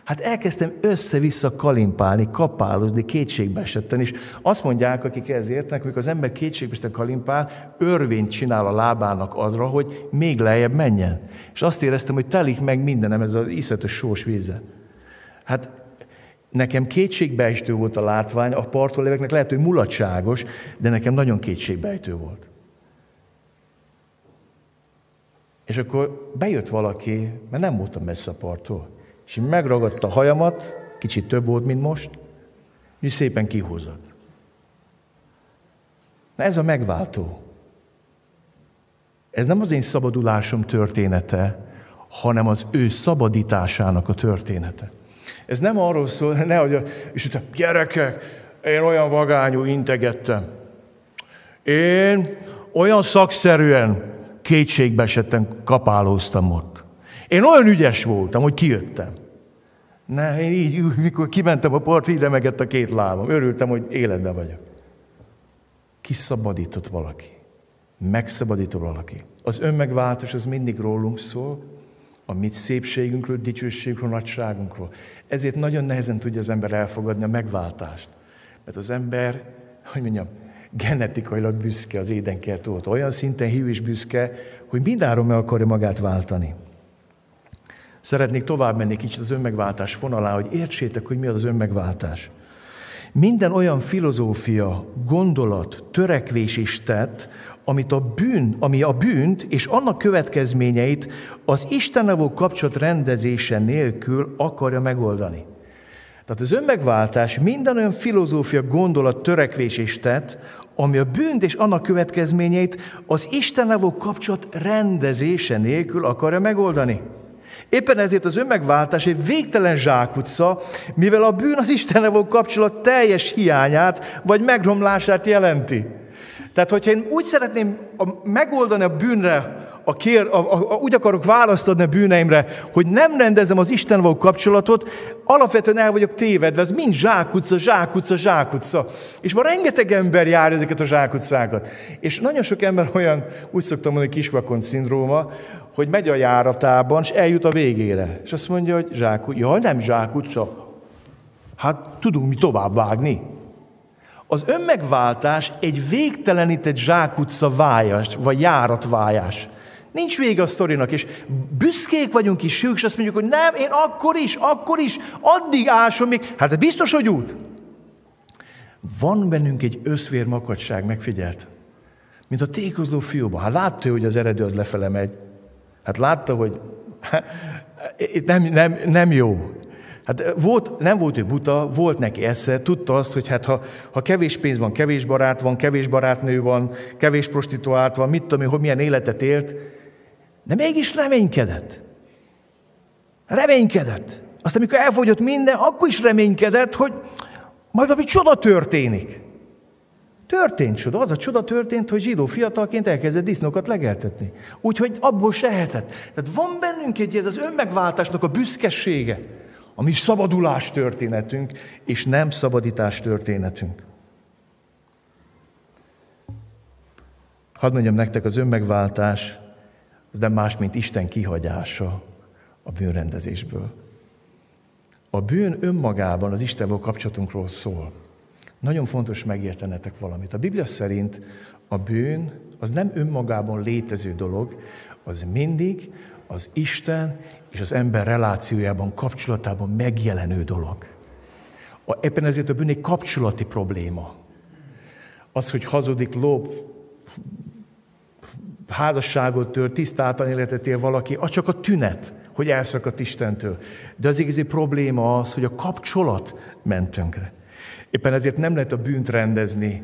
Hát elkezdtem össze-vissza kalimpálni, kapálozni, kétségbe esetten, és azt mondják, akik ehhez értenek, amikor az ember kétségbe esetten kalimpál, örvényt csinál a lábának azra, hogy még lejjebb menjen. És azt éreztem, hogy telik meg mindenem ez az iszletes sós vízzel. Hát nekem kétségbeejtő volt a látvány, a parton lévőknek lehet, hogy mulatságos, de nekem nagyon kétségbeejtő volt. És akkor bejött valaki, mert nem voltam messze a parttól, és megragadta a hajamat, kicsit több volt, mint most, és szépen kihúzott. Na ez a megváltó. Ez nem az én szabadulásom története, hanem az ő szabadításának a története. Ez nem arról szól, nehogy, és utána, gyerekek, én olyan vagányul integettem. Én olyan szakszerűen kétségbe esetten kapálóztam ott. Én olyan ügyes voltam, hogy kijöttem. Na, én így, mikor kimentem a partra, így remegett a két lábam. Örültem, hogy életben vagyok. Kiszabadított valaki. Megszabadított valaki. Az önmegváltás, az mindig rólunk szól, a mi szépségünkről, dicsőségünkről, nagyságunkról. Ezért nagyon nehezen tudja az ember elfogadni a megváltást. Mert az ember, hogy mondjam, genetikailag büszke az édenkert volt. Olyan szinten hívő és büszke, hogy mindenáron meg akarja magát váltani. Szeretnék tovább menni kicsit az önmegváltás vonalá, hogy értsétek, hogy mi az önmegváltás. Minden olyan filozófia, gondolat, törekvés is tett, amit a bűn, ami a bűnt és annak következményeit az Istennel való kapcsolat rendezése nélkül akarja megoldani. Tehát az önmegváltás minden olyan filozófia, gondolat, törekvés is tett, ami a bűnt és annak következményeit az Istennel való kapcsolat rendezése nélkül akarja megoldani. Éppen ezért az önmegváltás egy végtelen zsákutca, mivel a bűn az Istennel való kapcsolat teljes hiányát vagy megromlását jelenti. Tehát, hogyha én úgy szeretném megoldani a bűnre, a kér, a, a, a, úgy akarok választ adni a bűneimre, hogy nem rendezem az Istennel való kapcsolatot, alapvetően el vagyok tévedve, ez mind zsákutca, zsákutca, zsákutca. És ma rengeteg ember jár ezeket a zsákutcákat. És nagyon sok ember olyan, úgy szoktam mondani, kisvakond szindróma, hogy megy a járatában, és eljut a végére. És azt mondja, hogy zsákutca. Jaj, nem zsákutca. Hát tudunk mi tovább vágni. Az önmegváltás egy végtelenített zsákutca vájás, vagy járatvájás. Nincs vége a sztorinak, és büszkék vagyunk is, és azt mondjuk, hogy nem, én akkor is, akkor is, addig ásom még, hát biztos, hogy út. Van bennünk egy összvérmakadság, megfigyelt? Mint a tékozló fióba. Hát látta, hogy az eredő az lefele megy. Hát látta, hogy nem, nem, nem jó. Hát volt, nem volt ő buta, volt neki esze, tudta azt, hogy hát ha, ha kevés pénz van, kevés barát van, kevés barátnő van, kevés prostituált van, mit tudom én, hogy milyen életet élt, de mégis reménykedett. Reménykedett. Aztán amikor elfogyott minden, akkor is reménykedett, hogy majd valami csoda történik. Történt csoda. Az a csoda történt, hogy zsidó fiatalként elkezdett disznókat legeltetni. Úgyhogy abból se lehetett. Tehát van bennünk egy, ez az önmegváltásnak a büszkesége, a mi szabadulás történetünk, és nem szabadítás történetünk. Hadd mondjam nektek, az önmegváltás, az nem más, mint Isten kihagyása a bűnrendezésből. A bűn önmagában az Istenből kapcsolatunkról szól. Nagyon fontos megértenetek valamit. A Biblia szerint a bűn az nem önmagában létező dolog, az mindig az Isten és az ember relációjában, kapcsolatában megjelenő dolog. A, éppen ezért a bűn egy kapcsolati probléma. Az, hogy hazudik, lop, házasságot tör, tisztátalan életet él valaki, az csak a tünet, hogy elszakadt Istentől. De az igazi probléma az, hogy a kapcsolat ment tönkre. Éppen ezért nem lehet a bűnt rendezni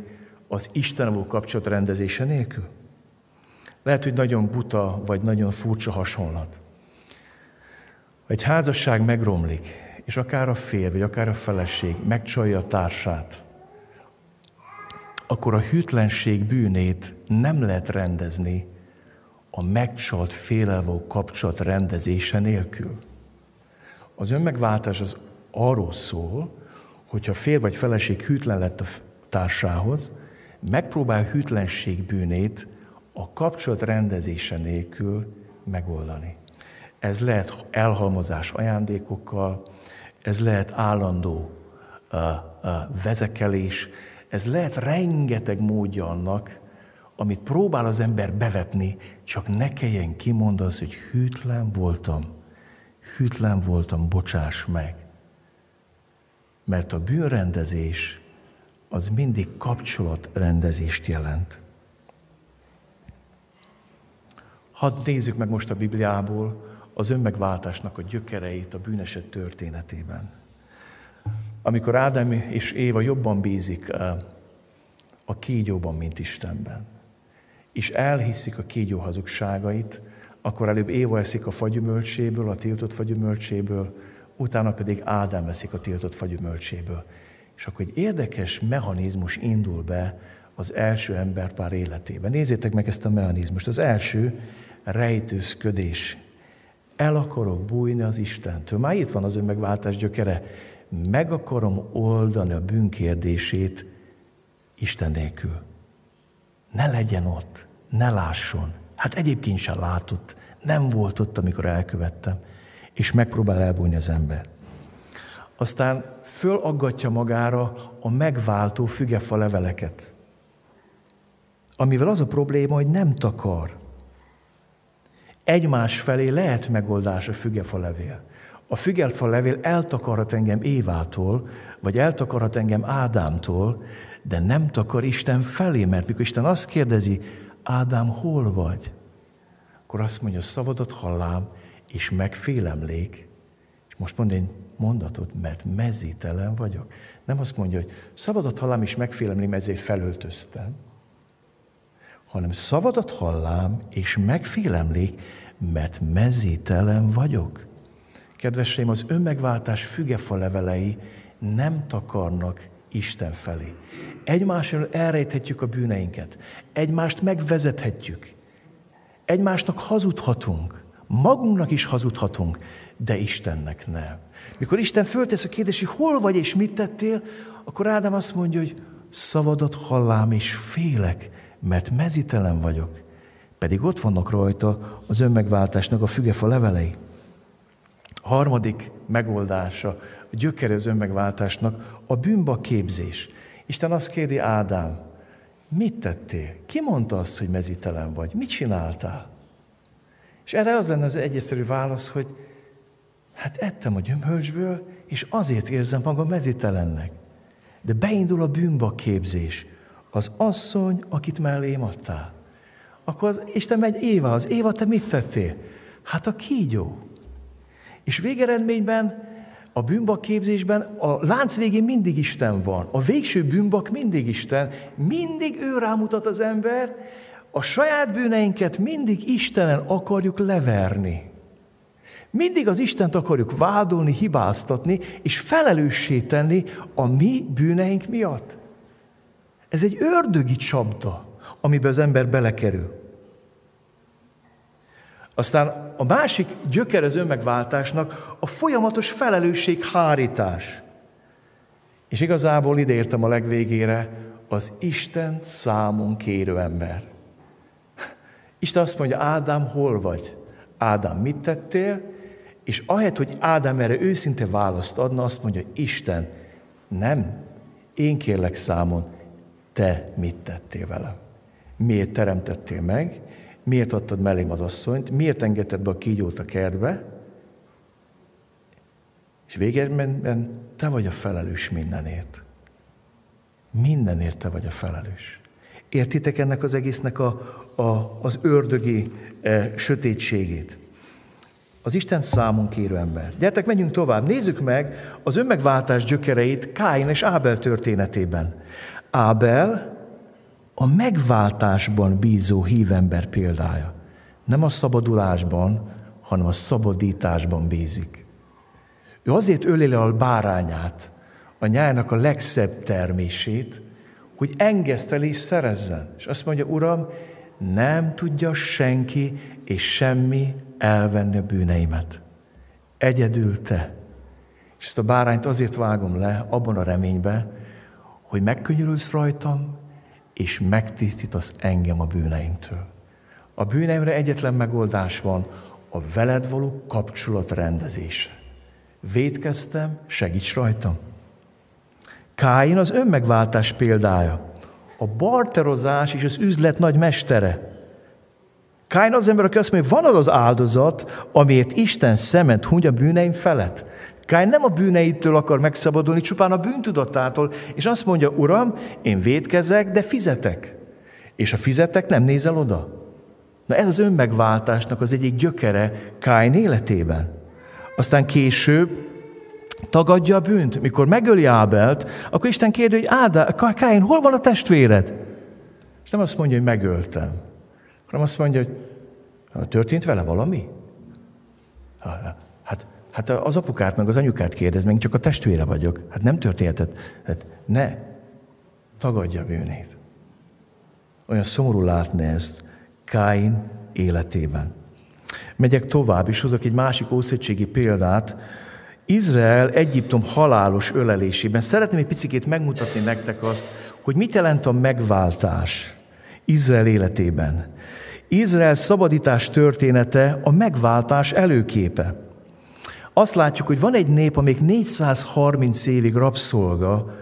az Istenvel kapcsolat rendezése nélkül. Lehet, hogy nagyon buta, vagy nagyon furcsa hasonlat. Ha egy házasság megromlik, és akár a férj, vagy akár a feleség megcsalja a társát, akkor a hűtlenség bűnét nem lehet rendezni a megcsalt félelvó kapcsolat rendezése nélkül. Az önmegváltás az arról szól, hogyha férj vagy feleség hűtlen lett a társához, megpróbál hűtlenség bűnét a kapcsolat rendezése nélkül megoldani. Ez lehet elhalmozás ajándékokkal, ez lehet állandó uh, uh, vezekelés, ez lehet rengeteg módja annak, amit próbál az ember bevetni, csak ne kelljen kimondani, hogy hűtlen voltam, hűtlen voltam, bocsáss meg. Mert a bűnrendezés az mindig kapcsolatrendezést jelent. Hadd nézzük meg most a Bibliából az önmegváltásnak a gyökereit a bűneset történetében. Amikor Ádám és Éva jobban bízik a kígyóban, mint Istenben, és elhiszik a kígyó hazugságait, akkor előbb Éva eszik a fagyümölcséből, a tiltott fagyümölcséből, utána pedig Ádám eszik a tiltott fagyümölcséből. És akkor egy érdekes mechanizmus indul be az első emberpár életében. Nézzétek meg ezt a mechanizmust. Az első rejtőzködés. El akarok bújni az Istentől. Már itt van az önmegváltás gyökere. Meg akarom oldani a bűnkérdését Isten nélkül. Ne legyen ott, ne lásson. Hát egyébként sem látott. Nem volt ott, amikor elkövettem. És megpróbál elbújni az ember. Aztán fölaggatja magára a megváltó fügefa leveleket. Amivel az a probléma, hogy nem takar. Egymás felé lehet megoldás a fügefa levél. A fügefa levél eltakarhat engem Évától, vagy eltakarhat engem Ádámtól, de nem takar Isten felé, mert mikor Isten azt kérdezi, Ádám, hol vagy? Akkor azt mondja, szavadat hallám, és megfélemlék, és most mondja egy mondatot, mert mezítelen vagyok. Nem azt mondja, hogy szavadat hallám, és megfélemlék, ezért felöltöztem, hanem szavadat hallám, és megfélemlék, mert mezítelen vagyok. Kedveseim, az önmegváltás fügefa levelei nem takarnak Isten felé. Egymás elől elrejthetjük a bűneinket, egymást megvezethetjük, egymásnak hazudhatunk, magunknak is hazudhatunk, de Istennek nem. Mikor Isten föltesz a kérdést, hogy hol vagy és mit tettél, akkor Ádám azt mondja, hogy szavadat hallám és félek, mert mezítelen vagyok. Pedig ott vannak rajta az önmegváltásnak a fügefa levelei. A harmadik megoldása, a gyökere az önmegváltásnak a bűnbak képzés. Isten azt kérdi, Ádám, mit tettél? Ki mondta azt, hogy mezítelen vagy? Mit csináltál? És erre az lenne az egyszerű válasz, hogy hát ettem a gyümölcsből, és azért érzem magam mezítelennek. De beindul a bűnbak képzés. Az asszony, akit mellém adtál. Akkor az Isten megy Évához. Éva, te mit tettél? Hát a kígyó. És végeredményben, a bűnbak képzésben a lánc végén mindig Isten van. A végső bűnbak mindig Isten. Mindig ő rámutat az ember. A saját bűneinket mindig Istenen akarjuk leverni. Mindig az Istent akarjuk vádolni, hibáztatni, és felelőssé tenni a mi bűneink miatt. Ez egy ördögi csapda, amiben az ember belekerül. Aztán a másik gyökere az önmegváltásnak a folyamatos felelősséghárítás. És igazából ide értem a legvégére, az Isten számon kérő ember. Isten azt mondja, Ádám, hol vagy? Ádám, mit tettél? És ahelyett, hogy Ádám erre őszinte választ adna, azt mondja, Isten, nem, én kérlek számon, te mit tettél vele? Miért teremtettél meg? Miért adtad mellém az asszonyt? Miért engedted be a kígyót a kertbe? És végében te vagy a felelős mindenért. Mindenért te vagy a felelős. Értitek ennek az egésznek a, a, az ördögi e, sötétségét? Az Isten számon kérő ember. Gyertek, menjünk tovább. Nézzük meg az önmegváltás gyökereit Káin és Ábel történetében. Ábel a megváltásban bízó hívember példája. Nem a szabadulásban, hanem a szabadításban bízik. Ő azért öli le a bárányát, a nyájnak a legszebb termését, hogy engesztelést szerezzen. És azt mondja, Uram, nem tudja senki és semmi elvenni a bűneimet. Egyedül te. És ezt a bárányt azért vágom le, abban a reményben, hogy megkönyörülsz rajtam, és megtisztítasz engem a bűneimtől. A bűneimre egyetlen megoldás van, a veled való kapcsolat rendezése. Vétkeztem, segíts rajtam. Káin az önmegváltás példája, a barterozás és az üzlet nagy mestere. Káin az ember, aki azt mondja, van az az áldozat, amiért Isten szemet huny a bűneim felett. Káin nem a bűneitől akar megszabadulni, csupán a bűntudatától, és azt mondja, Uram, én vétkezek, de fizetek. És ha fizetek, nem nézel oda. Na ez az önmegváltásnak az egyik gyökere Káin életében. Aztán később tagadja a bűnt. Mikor megöli Ábelt, akkor Isten kérdi, hogy Ádám, Káin, hol van a testvéred? És nem azt mondja, hogy megöltem, hanem azt mondja, hogy történt vele valami? Hát, hát az apukát meg az anyukát kérdez, meg csak a testvére vagyok. Hát nem történhetett. Hát ne, tagadja a bűnét. Olyan szomorú látni ezt Káin életében. Megyek tovább, és hozok egy másik ószövetségi példát. Izrael Egyiptom halálos ölelésében. Szeretném egy picit megmutatni nektek azt, hogy mit jelent a megváltás Izrael életében. Izrael szabadítás története a megváltás előképe. Azt látjuk, hogy van egy nép, amelyik négyszázharminc évig rabszolga,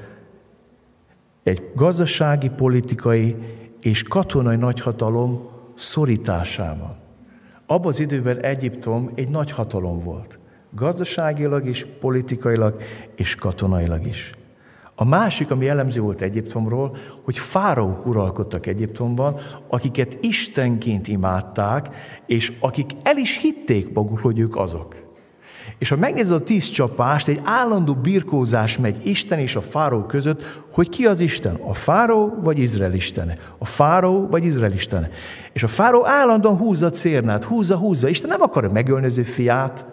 egy gazdasági, politikai és katonai nagyhatalom szorításában. Abban az időben Egyiptom egy nagy hatalom volt. Gazdaságilag is, politikailag és katonailag is. A másik, ami jellemző volt Egyiptomról, hogy fáraók uralkodtak Egyiptomban, akiket istenként imádták, és akik el is hitték maguk, hogy ők azok. És ha megnézed a tíz csapást, egy állandó birkózás megy Isten és a fáraó között, hogy ki az Isten, a fáraó vagy Izrael istene, a fáraó vagy Izrael istene. És a fáraó állandóan húzza a cérnát, húzza, húzza, Isten nem akar megölni az ő fiát.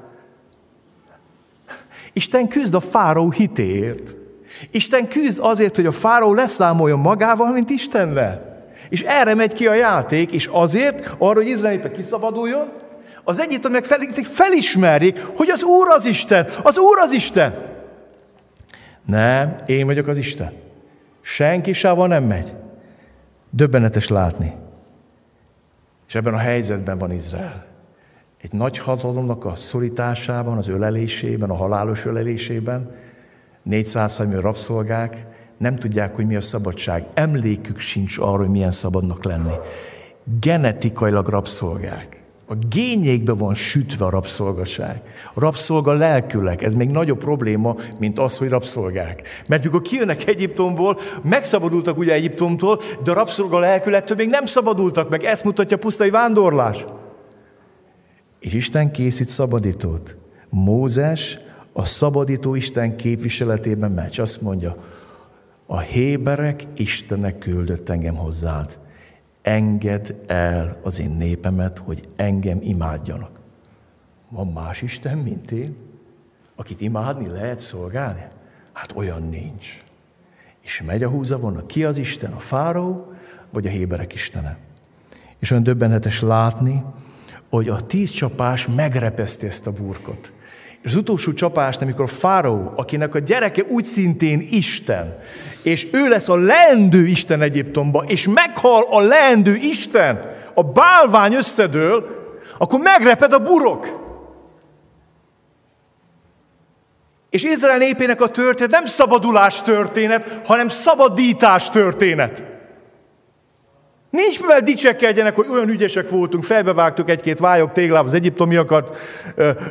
Isten küzd a fáraó hitéért. Isten küzd azért, hogy a fáraó leszámoljon magával, mint Istennel. És erre megy ki a játék, és azért, arra, hogy Izrael népe kiszabaduljon, az egyiptomiak felismerjék, hogy az Úr az Isten, az Úr az Isten. Nem, én vagyok az Isten. Senki sávval nem megy. Döbbenetes látni. És ebben a helyzetben van Izrael. Egy nagy hatalomnak a szorításában, az ölelésében, a halálos ölelésében, négyszázharminc rabszolgák, nem tudják, hogy mi a szabadság. Emlékük sincs arra, hogy milyen szabadnak lenni. Genetikailag rabszolgák. A génjékbe van sütve a rabszolgaság. A rabszolga lelkülek, ez még nagyobb probléma, mint az, hogy rabszolgák. Mert mikor kijönnek Egyiptomból, megszabadultak ugye Egyiptomtól, de a rabszolga lelkülettől még nem szabadultak meg. Ezt mutatja a pusztai vándorlás. És Isten készít szabadítót. Mózes a szabadító Isten képviseletében megy. Azt mondja, a héberek Istenek küldött engem hozzád. Engedd el az én népemet, hogy engem imádjanak. Van más Isten, mint én? Akit imádni lehet, szolgálni? Hát olyan nincs. És megy a húzavona, ki az Isten, a fáraó, vagy a héberek istene? És olyan döbbenetes látni, hogy a tíz csapás megrepeszti ezt a burkot. És az utolsó csapást, amikor a fáraó, akinek a gyereke úgy szintén Isten, és ő lesz a leendő Isten Egyiptomba, és meghal a leendő Isten, a bálvány összedől, akkor megreped a burok. És Izrael népének a történet nem szabadulás történet, hanem szabadítás történet. Nincs mivel dicsekedjenek, hogy olyan ügyesek voltunk, felbevágtuk egy-két vályog téglával az egyiptomiakat,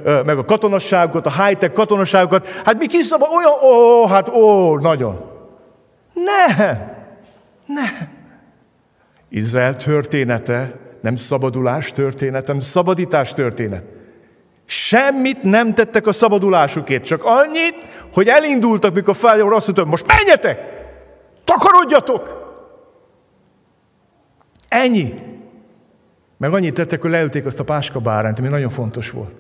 meg a katonasságokat, a high-tech katonasságokat. Hát mi kis szabad, olyan, ó, hát ó, nagyon. Ne, ne. Izrael története nem szabadulás történet, hanem szabadítás történet. Semmit nem tettek a szabadulásukért, csak annyit, hogy elindultak, mikor fájol, azt mondtam, most menjetek, takarodjatok. Ennyi. Meg annyit tettek, hogy leülték azt a páskabárányt, ami nagyon fontos volt.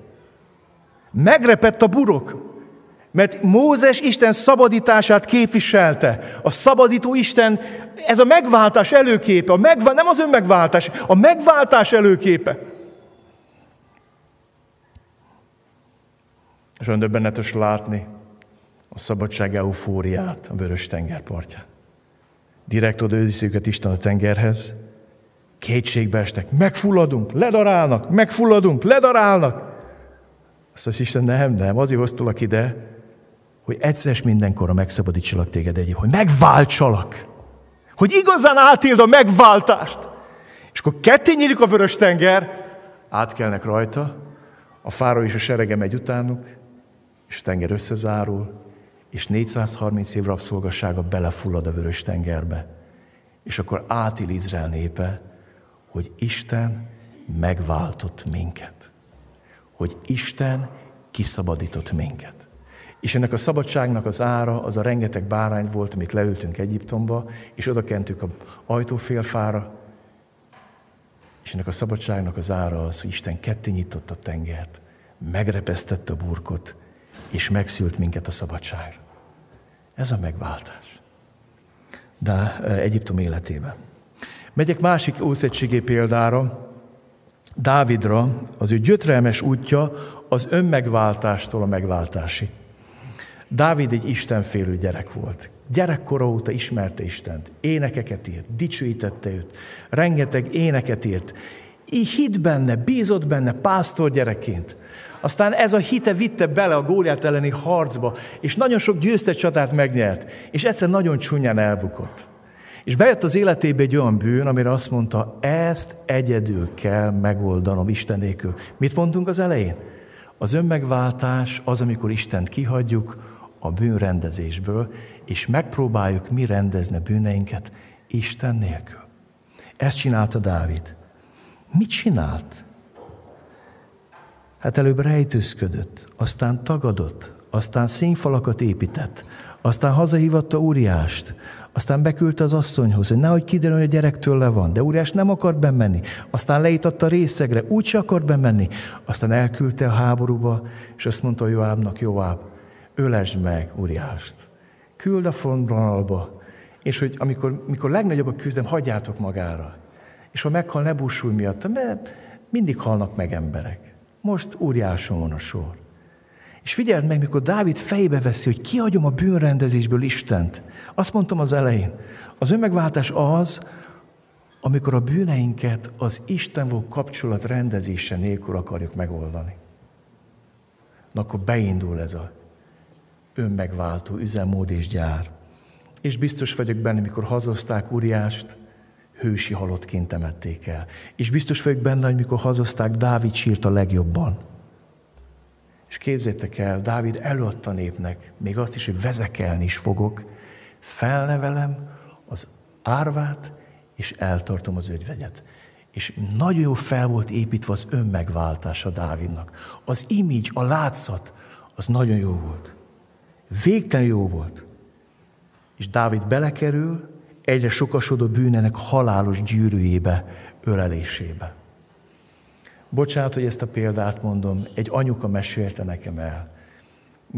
Megrepett a burok, mert Mózes Isten szabadítását képviselte. A szabadító Isten, ez a megváltás előképe, a megvá- nem az önmegváltás, a megváltás előképe. És olyan döbbenetes látni a szabadság eufóriát a vörös tengerpartján. Direkt oda őszi őket Isten a tengerhez, kétségbe estek, megfulladunk, ledarálnak, megfulladunk, ledarálnak. Azt mondja, Isten, nem, nem, azért hoztalak ide, hogy egyszer mindenkorra megszabadítsalak téged egyéb, hogy megváltsalak, hogy igazán átéld a megváltást. És akkor ketté nyílik a vörös tenger, átkelnek rajta, a fáraó és a serege megy utánuk, és a tenger összezárul, és négyszázharminc év rabszolgassága belefullad a vörös tengerbe. És akkor átél Izrael népe, hogy Isten megváltott minket. Hogy Isten kiszabadított minket. És ennek a szabadságnak az ára, az a rengeteg bárány volt, amit leültünk Egyiptomba, és odakentük a ajtófélfára, és ennek a szabadságnak az ára az, hogy Isten ketté nyitotta a tengert, megrepesztette a burkot, és megszült minket a szabadságra. Ez a megváltás. De Egyiptom életében. Megyek másik ószövetségi példára, Dávidra, az ő gyötrelmes útja az önmegváltástól a megváltásig. Dávid egy istenfélő gyerek volt. Gyerekkora óta ismerte Istent. Énekeket írt, dicsőítette őt. Rengeteg éneket írt. Így hitt benne, bízott benne pásztor gyerekként. Aztán ez a hite vitte bele a Góliát elleni harcba, és nagyon sok győztes csatát megnyert, és egyszer nagyon csúnyán elbukott. És bejött az életébe egy olyan bűn, amire azt mondta, ezt egyedül kell megoldanom Isten nélkül. Mit mondtunk az elején? Az önmegváltás az, amikor Istent kihagyjuk a bűnrendezésből, és megpróbáljuk mi rendezni bűneinket Isten nélkül. Ezt csinálta Dávid. Mit csinált? Hát előbb rejtőzködött, aztán tagadott, aztán színfalakat épített, aztán hazahívatta Úriást, aztán beküldte az asszonyhoz, hogy nehogy kiderül, hogy a gyerektől le van, de Úriás nem akart bemenni, aztán leítatta részegre, úgyse akart bemenni, aztán elküldte a háborúba, és azt mondta Joábnak, Joáb, ölesd meg Úriást, küld a frontvonalba, és hogy amikor, amikor legnagyobb a küzdelem, hagyjátok magára, és ha meghal, ne búsulj miatta, mert mindig halnak meg emberek. Most Úriáson van a sor. És figyeld meg, mikor Dávid fejbe veszi, hogy kihagyom a bűnrendezésből Istent. Azt mondtam az elején, az önmegváltás az, amikor a bűneinket az Isten való kapcsolat rendezése nélkül akarjuk megoldani. Na akkor beindul ez az önmegváltó üzemmód és gyár. És biztos vagyok benne, mikor hazahozták Úriást, hősi halottként temették el. És biztos vagyok benne, hogy mikor hazahozták, Dávid sírt a legjobban. És képzétek el, Dávid előadta népnek, még azt is, hogy vezekelni is fogok, felnevelem az árvát, és eltartom az ögyvegyet. És nagyon jó fel volt építve az önmegváltása Dávidnak. Az image, a látszat, az nagyon jó volt. Végtelen jó volt. És Dávid belekerül egyre sokasodó bűnenek halálos gyűrűjébe, ölelésébe. Bocsánat, hogy ezt a példát mondom, egy anyuka mesélte nekem el.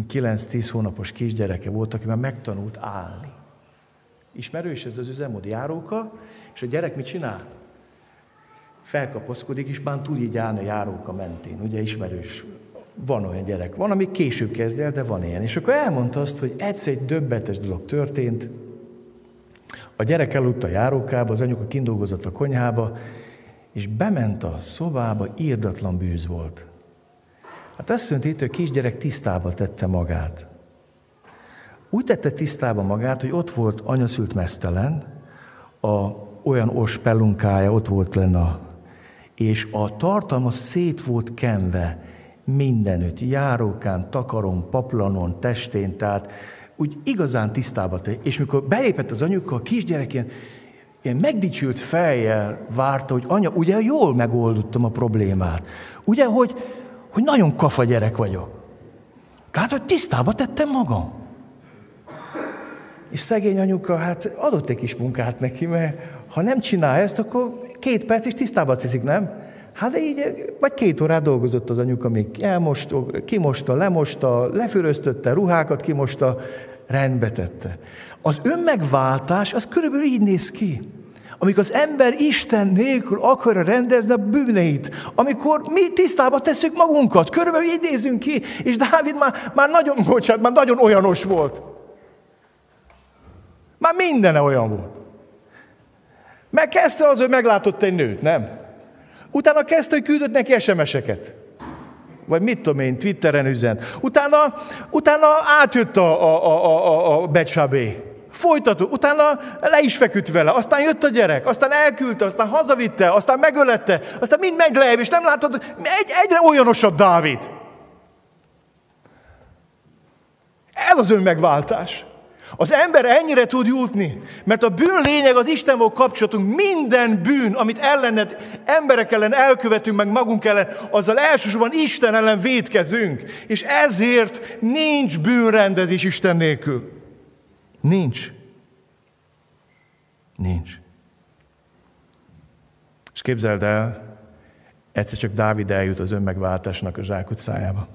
kilenc-tíz hónapos kisgyereke volt, aki már megtanult állni. Ismerős ez az üzemmód, járóka, és a gyerek mit csinál? Felkapaszkodik, és már tud így állni a járóka mentén, ugye ismerős. Van olyan gyerek, van, ami később kezd el, de van ilyen. És akkor elmondta azt, hogy egyszer egy döbbetes dolog történt. A gyerek eludt a járókába, az anyuka kindolgozott a konyhába, és bement a szobába, írdatlan bűz volt. Hát azt mondta itt, hogy a kisgyerek tisztába tette magát. Úgy tette tisztába magát, hogy ott volt anyaszült meztelen, a, olyan ors pelunkája ott volt lenne a, és a tartalma szét volt kenve mindenütt, járókán, takaron, paplanon, testén, tehát úgy igazán tisztába tett. És mikor belépett az anyuka, a kisgyerek ilyen, ilyen megdicsült fejjel várta, hogy anya, ugye jól megoldottam a problémát, ugye, hogy, hogy nagyon kafa gyerek vagyok. Tehát, hogy tisztába tettem magam. És szegény anyuka, hát adott egy kis munkát neki, mert ha nem csinálja ezt, akkor két perc is tisztába teszik, nem? Hát de így, vagy két órát dolgozott az anyuka, még elmosta, kimosta, lemosta, lefüröztötte, ruhákat kimosta, rendbe tette. Az önmegváltás, az körülbelül így néz ki. Amikor az ember Isten nélkül akarja rendezni a bűneit, amikor mi tisztába tesszük magunkat, körülbelül így nézünk ki, és Dávid már, már nagyon, bocsánat, már nagyon olyanos volt. Már mindene olyan volt. Megkezdte az, hogy meglátott egy nőt, nem? Utána kezdte, hogy küldött neki es em es-eket. Vagy mit tudom én, Twitteren üzent. Utána, utána átjött a, a, a, a, a Becsabé. Folytató. Utána le is feküdt vele. Aztán jött a gyerek. Aztán elküldte, aztán hazavitte, aztán megölette. Aztán mind megy lejjebb, és nem látod, egy, egyre olyanosabb Dávid. Ez az önmegváltás. Az ember ennyire tud jutni, mert a bűn lényeg az Istenvel kapcsolatunk. Minden bűn, amit ellenet, emberek ellen elkövetünk, meg magunk ellen, azzal elsősorban Isten ellen vétkezünk. És ezért nincs bűnrendezés Isten nélkül. Nincs. Nincs. És képzeld el, egyszer csak Dávid eljut az önmegváltásnak a zsákutcájába.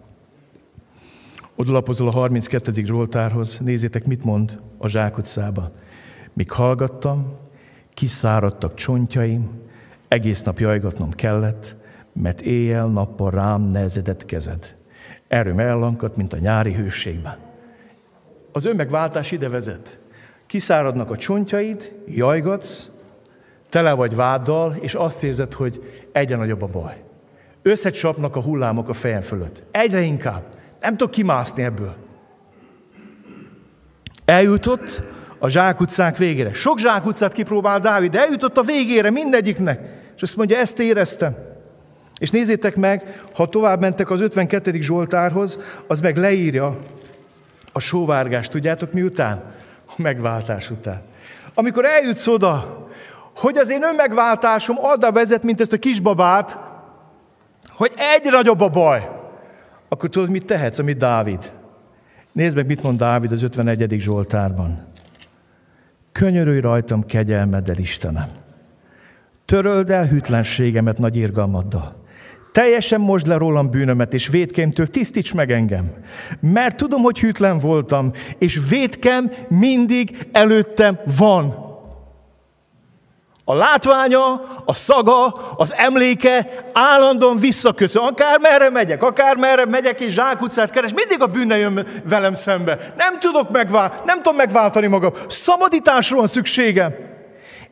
Odalapozol a harminckettedik Zsoltárhoz, nézzétek, mit mond a zsákutcába. Míg hallgattam, kiszáradtak csontjaim, egész nap jajgatnom kellett, mert éjjel-nappal rám nehezedett kezed. Erőm ellankadt, mint a nyári hőségben. Az önmegváltás ide vezet. Kiszáradnak a csontjaid, jajgatsz, tele vagy váddal, és azt érzed, hogy egyre nagyobb a baj. Összecsapnak a hullámok a fejem fölött. Egyre inkább. Nem tudok kimászni ebből. Eljutott a zsákutcák végére. Sok zsákutcát kipróbál Dávid, de eljutott a végére mindegyiknek. És azt mondja, ezt éreztem. És nézzétek meg, ha tovább mentek az ötvenkettedik Zsoltárhoz, az meg leírja a sóvárgást. Tudjátok miután? A megváltás után. Amikor eljutsz oda, hogy az én önmegváltásom addá vezet, mint ezt a kisbabát, hogy egyre nagyobb a baj. Akkor tudod, mit tehetsz, amit Dávid. Nézd meg, mit mond Dávid az ötvenegyedik Zsoltárban. Könyörülj rajtam kegyelmeddel, Istenem. Töröld el hűtlenségemet nagy irgalmaddal. Teljesen mosd le rólam bűnömet, és vétkeimtől tisztíts meg engem. Mert tudom, hogy hűtlen voltam, és vétkem mindig előttem van. A látványa, a szaga, az emléke állandóan visszaköszön. Akár merre megyek, akár merre megyek és zsákutcát keres, mindig a bűne jön velem szembe. Nem tudok megvál, nem tudom megváltani magam. Szabadításra van szükségem.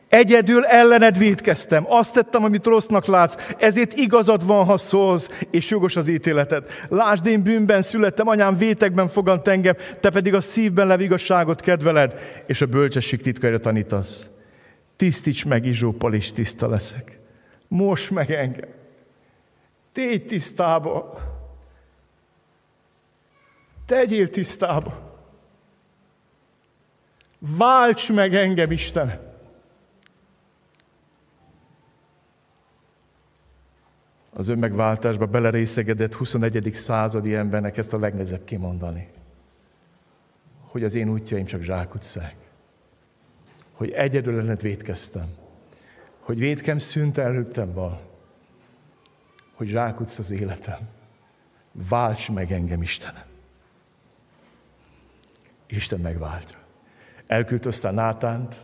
Egyedül ellened vétkeztem. Azt tettem, amit rossznak látsz. Ezért igazad van, ha szólsz, és jogos az ítéleted. Lásd, én bűnben születtem, anyám vétekben fogant engem, te pedig a szívben lev igazságot kedveled, és a bölcsesség titkaira tanítasz. Tisztíts meg Izsóppal, és tiszta leszek. Most meg engem. Tégy tisztába. Tegyél tisztába. Válts meg engem, Istenem. Az önmegváltásba belerészegedett huszonegyedik századi embernek ezt a legnehezebb kimondani. Hogy az én útjaim csak zsákutcák. Hogy egyedül ellened vétkeztem, hogy vétkem szűnt előttem val, hogy zsákutca az életem. Válts meg engem, Istenem! Isten megváltja. Elküldte aztán Nátánt,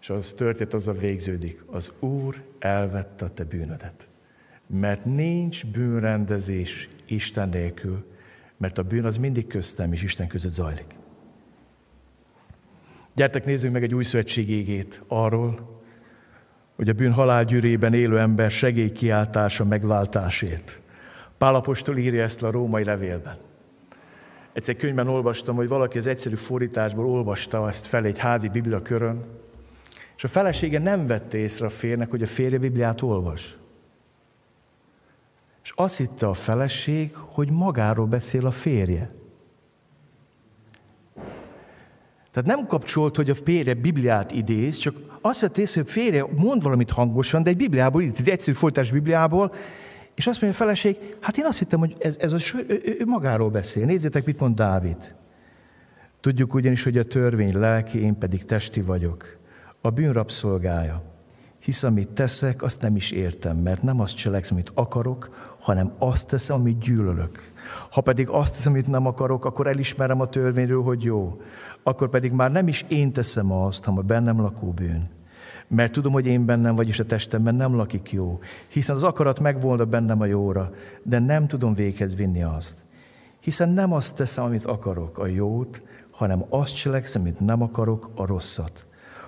és az történt, azzal végződik. Az Úr elvette a te bűnödet, mert nincs bűnrendezés Isten nélkül, mert a bűn az mindig köztem és Isten között zajlik. Gyertek, nézzünk meg egy új szövetség égét arról, hogy a bűn halálgyűrében élő ember segélykiáltása megváltásért. Pál apostol írja ezt a római levélben. Egyszer könyvben olvastam, hogy valaki az egyszerű fordításból olvasta ezt fel egy házi bibliakörön, és a felesége nem vette észre a férnek, hogy a férje Bibliát olvas. És azt hitte a feleség, hogy magáról beszél a férje. Tehát nem kapcsolt, hogy a férje Bibliát idéz, csak azt vett észre, hogy a férje mond valamit hangosan, de egy Bibliából, itt egy egyszerű fordítás Bibliából, és azt mondja a feleség, hát én azt hittem, hogy ez, ez a, ő, ő magáról beszél. Nézzétek, mit mond Dávid. Tudjuk ugyanis, hogy a törvény lelki, én pedig testi vagyok. A bűn rabszolgája. Hisz, amit teszek, azt nem is értem, mert nem azt cselekszem, amit akarok, hanem azt teszem, amit gyűlölök. Ha pedig azt teszem, amit nem akarok, akkor elismerem a törvényről, hogy jó. Akkor pedig már nem is én teszem azt, hanem a bennem lakó bűn. Mert tudom, hogy én bennem, vagyis a testemben nem lakik jó, hiszen az akarat megvolna bennem a jóra, de nem tudom véghez vinni azt. Hiszen nem azt teszem, amit akarok, a jót, hanem azt cselekszem, amit nem akarok, a rosszat.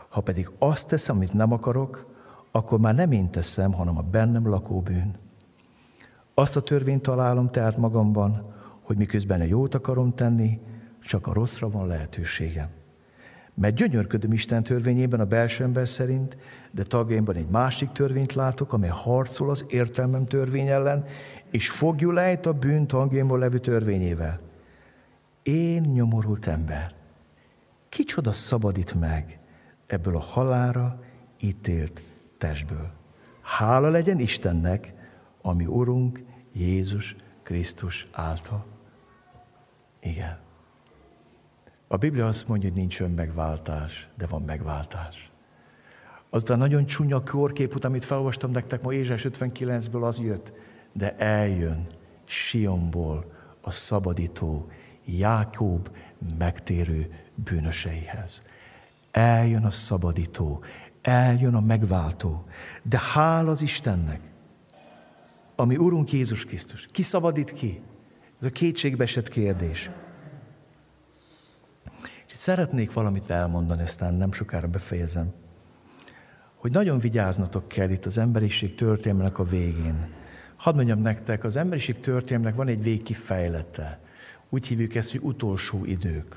Ha pedig azt teszem, amit nem akarok, akkor már nem én teszem, hanem a bennem lakó bűn. Azt a törvényt találom tehát magamban, hogy miközben a jót akarom tenni, csak a rosszra van lehetőségem. Mert gyönyörködöm Isten törvényében a belső ember szerint, de tagjaimban egy másik törvényt látok, amely harcol az értelmem törvény ellen, és fogjul ejt a bűn tagjaimban levő törvényével. Én nyomorult ember. Kicsoda szabadít meg ebből a halálra ítélt testből. Hála legyen Istennek, ami Urunk Jézus Krisztus által. Igen. A Biblia azt mondja, hogy nincs önmegváltás, de van megváltás. Aztán nagyon csúnya körkép után, amit felolvastam nektek ma Ézsás ötvenkilencből, az jött, de eljön Sionból a szabadító, Jákob megtérő bűnöseihez. Eljön a szabadító, eljön a megváltó, de hála az Istennek, ami Urunk Jézus Krisztus. Ki szabadít ki? Ez a kétségbeesett kérdés. Szeretnék valamit elmondani, aztán nem sokára befejezem, hogy nagyon vigyáznatok kell itt az emberiség történelmének a végén. Hadd mondjam nektek, az emberiség történelmének van egy végkifejlete. Úgy hívjuk ezt, hogy utolsó idők.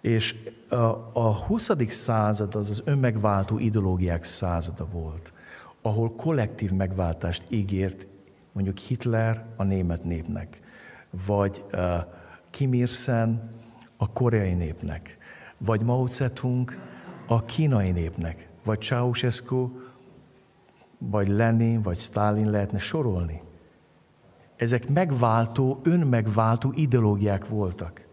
És a, a huszadik század az az önmegváltó ideológiák százada volt, ahol kollektív megváltást ígért mondjuk Hitler a német népnek, vagy uh, Kim Il-sung a koreai népnek, vagy Mao Tse-tung a kínai népnek, vagy Ceausescu, vagy Lenin, vagy Sztálin, lehetne sorolni. Ezek megváltó, önmegváltó ideológiák voltak.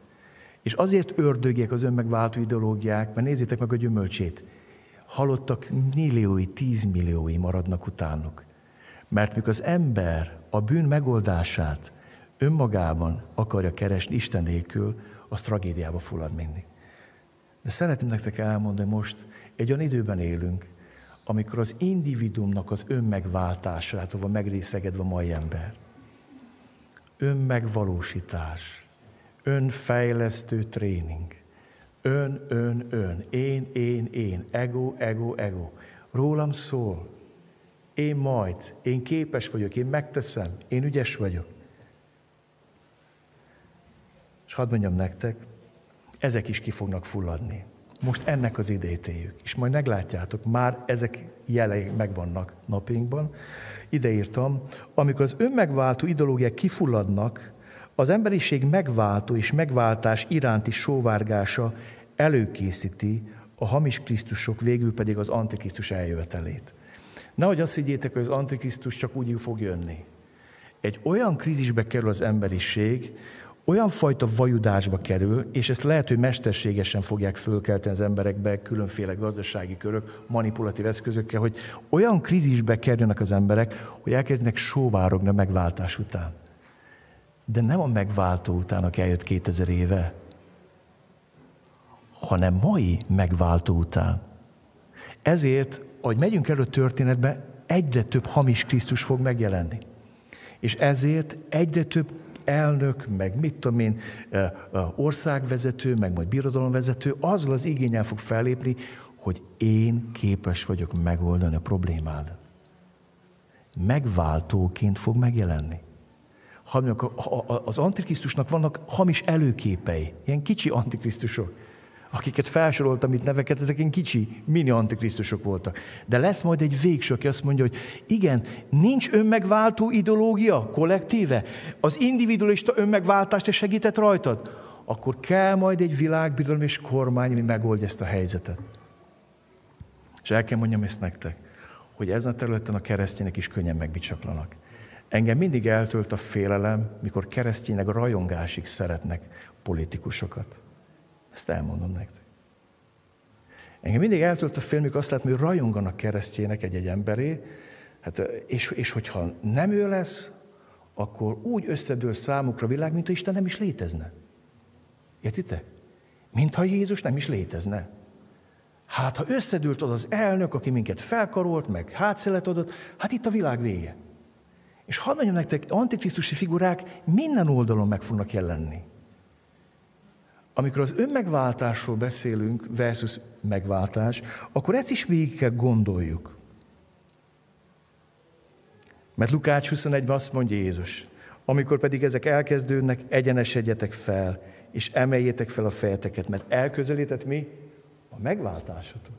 És azért ördögiek az önmegváltó ideológiák, mert nézzétek meg a gyümölcsét. Halottak milliói, tízmilliói maradnak utánuk. Mert mikor az ember a bűn megoldását önmagában akarja keresni Isten nélkül, az tragédiába fullad mindig. De szeretném nektek elmondani, most egy olyan időben élünk, amikor az individumnak az önmegváltásától van megrészegedve a mai ember. Önmegvalósítás, önfejlesztő tréning, ön, ön, ön, én, én, én, ego, ego, ego. Rólam szól, én majd, én képes vagyok, én megteszem, én ügyes vagyok. És hadd mondjam nektek, ezek is ki fognak fulladni. Most ennek az idejét éljük. És majd meglátjátok, már ezek jelei megvannak napjainkban. Ide írtam, amikor az önmegváltó ideológiák kifulladnak, az emberiség megváltó és megváltás iránti sóvárgása előkészíti a hamis Krisztusok, végül pedig az Antikrisztus eljövetelét. Nehogy azt higgyétek, hogy az Antikrisztus csak úgy fog jönni. Egy olyan krízisbe kerül az emberiség, olyan fajta vajudásba kerül, és ezt lehet, hogy mesterségesen fogják fölkelteni az emberekbe különféle gazdasági körök, manipulatív eszközökkel, hogy olyan krízisbe kerülnek az emberek, hogy elkezdenek sóvárogni a megváltás után. De nem a megváltó után, aki eljött kétezer éve, hanem mai megváltó után. Ezért, ahogy megyünk elő történetbe, egyre több hamis Krisztus fog megjelenni. És ezért egyre több elnök, meg mit tudom én, országvezető, meg majd birodalomvezető, azzal az igényen fog fellépni, hogy én képes vagyok megoldani a problémádat. Megváltóként fog megjelenni. Az Antikrisztusnak vannak hamis előképei, ilyen kicsi antikrisztusok. Akiket felsoroltam itt neveket, ezek ilyen kicsi, mini antikrisztusok voltak. De lesz majd egy végső, aki azt mondja, hogy igen, nincs önmegváltó ideológia kollektíve, az individualista önmegváltást is segített rajtad, akkor kell majd egy világbirodalom és kormány, ami megoldja ezt a helyzetet. És el kell mondjam ezt nektek, hogy ezen a területen a keresztények is könnyen megbicsaklanak. Engem mindig eltölt a félelem, mikor keresztények rajongásig szeretnek politikusokat. Ezt elmondom nektek. Engem mindig eltölt a fél, mikor azt látom, hogy rajonganak keresztjének egy-egy emberé, hát, és, és hogyha nem ő lesz, akkor úgy összedől számukra a világ, mintha Isten nem is létezne. Értitek? Mintha Jézus nem is létezne. Hát, ha összedőlt az az elnök, aki minket felkarolt, meg hátszelet adott, hát itt a világ vége. És hadd mondjam nektek, antikrisztusi figurák minden oldalon meg fognak jelenni. Amikor az önmegváltásról beszélünk versus megváltás, akkor ezt is végig kell gondoljuk. Mert Lukács huszonegyben azt mondja Jézus, amikor pedig ezek elkezdődnek, egyenesedjetek fel, és emeljétek fel a fejeteket, mert elközelített mi? A megváltásotok.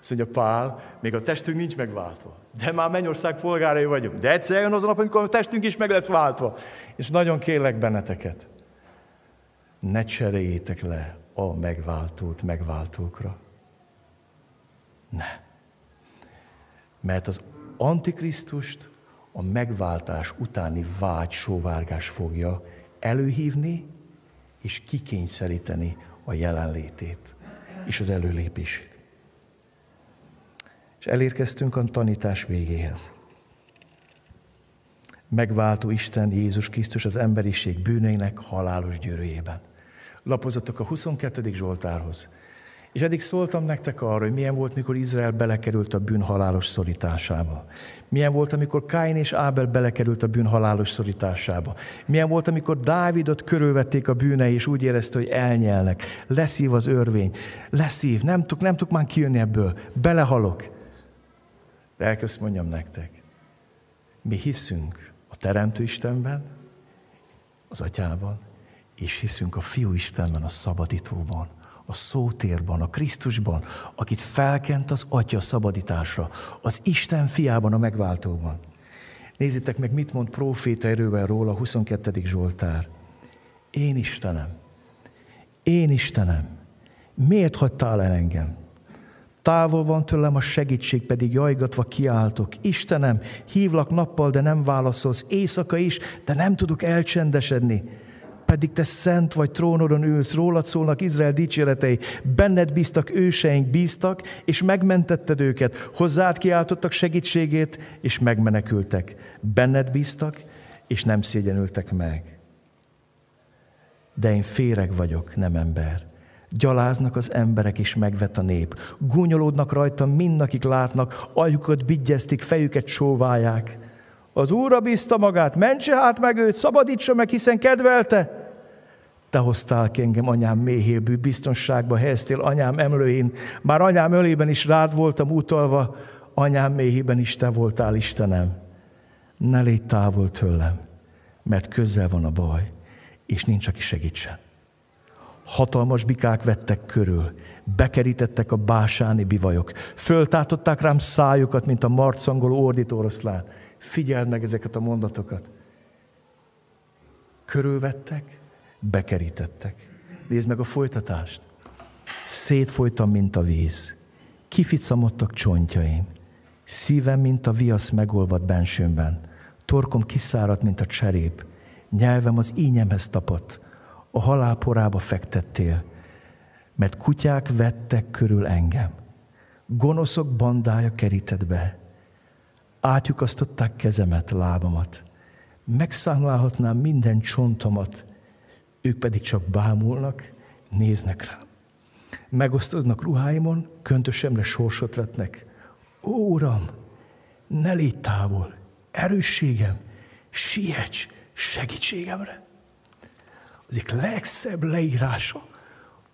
Azt mondja Pál, még a testünk nincs megváltva, de már mennyország polgárai vagyunk. De egyszer jön az a nap, amikor a testünk is meg lesz váltva. És nagyon kérlek benneteket, ne cseréljétek le a megváltót megváltókra. Ne. Mert az Antikrisztust a megváltás utáni vágy, sóvárgás fogja előhívni és kikényszeríteni a jelenlétét és az előlépését. És elérkeztünk a tanítás végéhez. Megváltó Isten Jézus Krisztus az emberiség bűneinek halálos gyűrűjében. Lapozzatok a huszonkettedik Zsoltárhoz. És eddig szóltam nektek arra, hogy milyen volt, mikor Izrael belekerült a bűn halálos szorításába. Milyen volt, amikor Káin és Ábel belekerült a bűn halálos szorításába. Milyen volt, amikor Dávidot körülvették a bűnei, és úgy érezte, hogy elnyelnek. Leszív az örvény. Leszív. Nem tudok, nem tudok már kijönni ebből. Belehalok. De elkezd mondjam nektek. Mi hiszünk a Teremtő Istenben, az Atyában, és hiszünk a Fiú Istenben, a Szabadítóban, a Szótérban, a Krisztusban, akit felkent az Atya szabadításra, az Isten Fiában, a Megváltóban. Nézzétek meg, mit mond próféta erővel róla a huszonkettedik Zsoltár. Én Istenem, én Istenem, miért hagytál el engem? Távol van tőlem a segítség, pedig jajgatva kiáltok. Istenem, hívlak nappal, de nem válaszolsz, éjszaka is, de nem tudok elcsendesedni. Pedig te szent vagy, trónodon ülsz, rólad szólnak Izrael dicséretei. Benned bíztak őseink, bíztak, és megmentetted őket. Hozzád kiáltottak segítségét, és megmenekültek. Benned bíztak, és nem szégyenültek meg. De én féreg vagyok, nem ember. Gyaláznak az emberek, és megvet a nép. Gúnyolódnak rajta mind, akik látnak, aljukat bigyeztik, fejüket sóválják. Az Úrra bízta magát, mentse hát meg őt, szabadítsa meg, hiszen kedvelte. Te hoztál ki engem, anyám méhébű, biztonságba helyeztél anyám emlőjén. Már anyám ölében is rád voltam utalva, anyám méhében is te voltál, Istenem. Ne légy távol tőlem, mert közel van a baj, és nincs, aki segítsen. Hatalmas bikák vettek körül, bekerítettek a básáni bivajok, föltátották rám szájukat, mint a marcangoló ordító oroszlán. Figyeld meg ezeket a mondatokat. Körülvettek, bekerítettek. Nézd meg a folytatást. Szétfolytam, mint a víz. Kificamodtak csontjaim. Szívem, mint a viasz megolvadt bensőmben. Torkom kiszáradt, mint a cserép. Nyelvem az ínyemhez tapadt. A halálporába fektettél, mert kutyák vettek körül engem. Gonoszok bandája kerített be. Átjukasztották kezemet, lábamat. Megszámlálhatnám minden csontomat, ők pedig csak bámulnak, néznek rám. Megosztoznak ruháimon, köntösemre sorsot vetnek. Ó, Uram, ne légy távol, erősségem, siets segítségemre. Az egyik legszebb leírása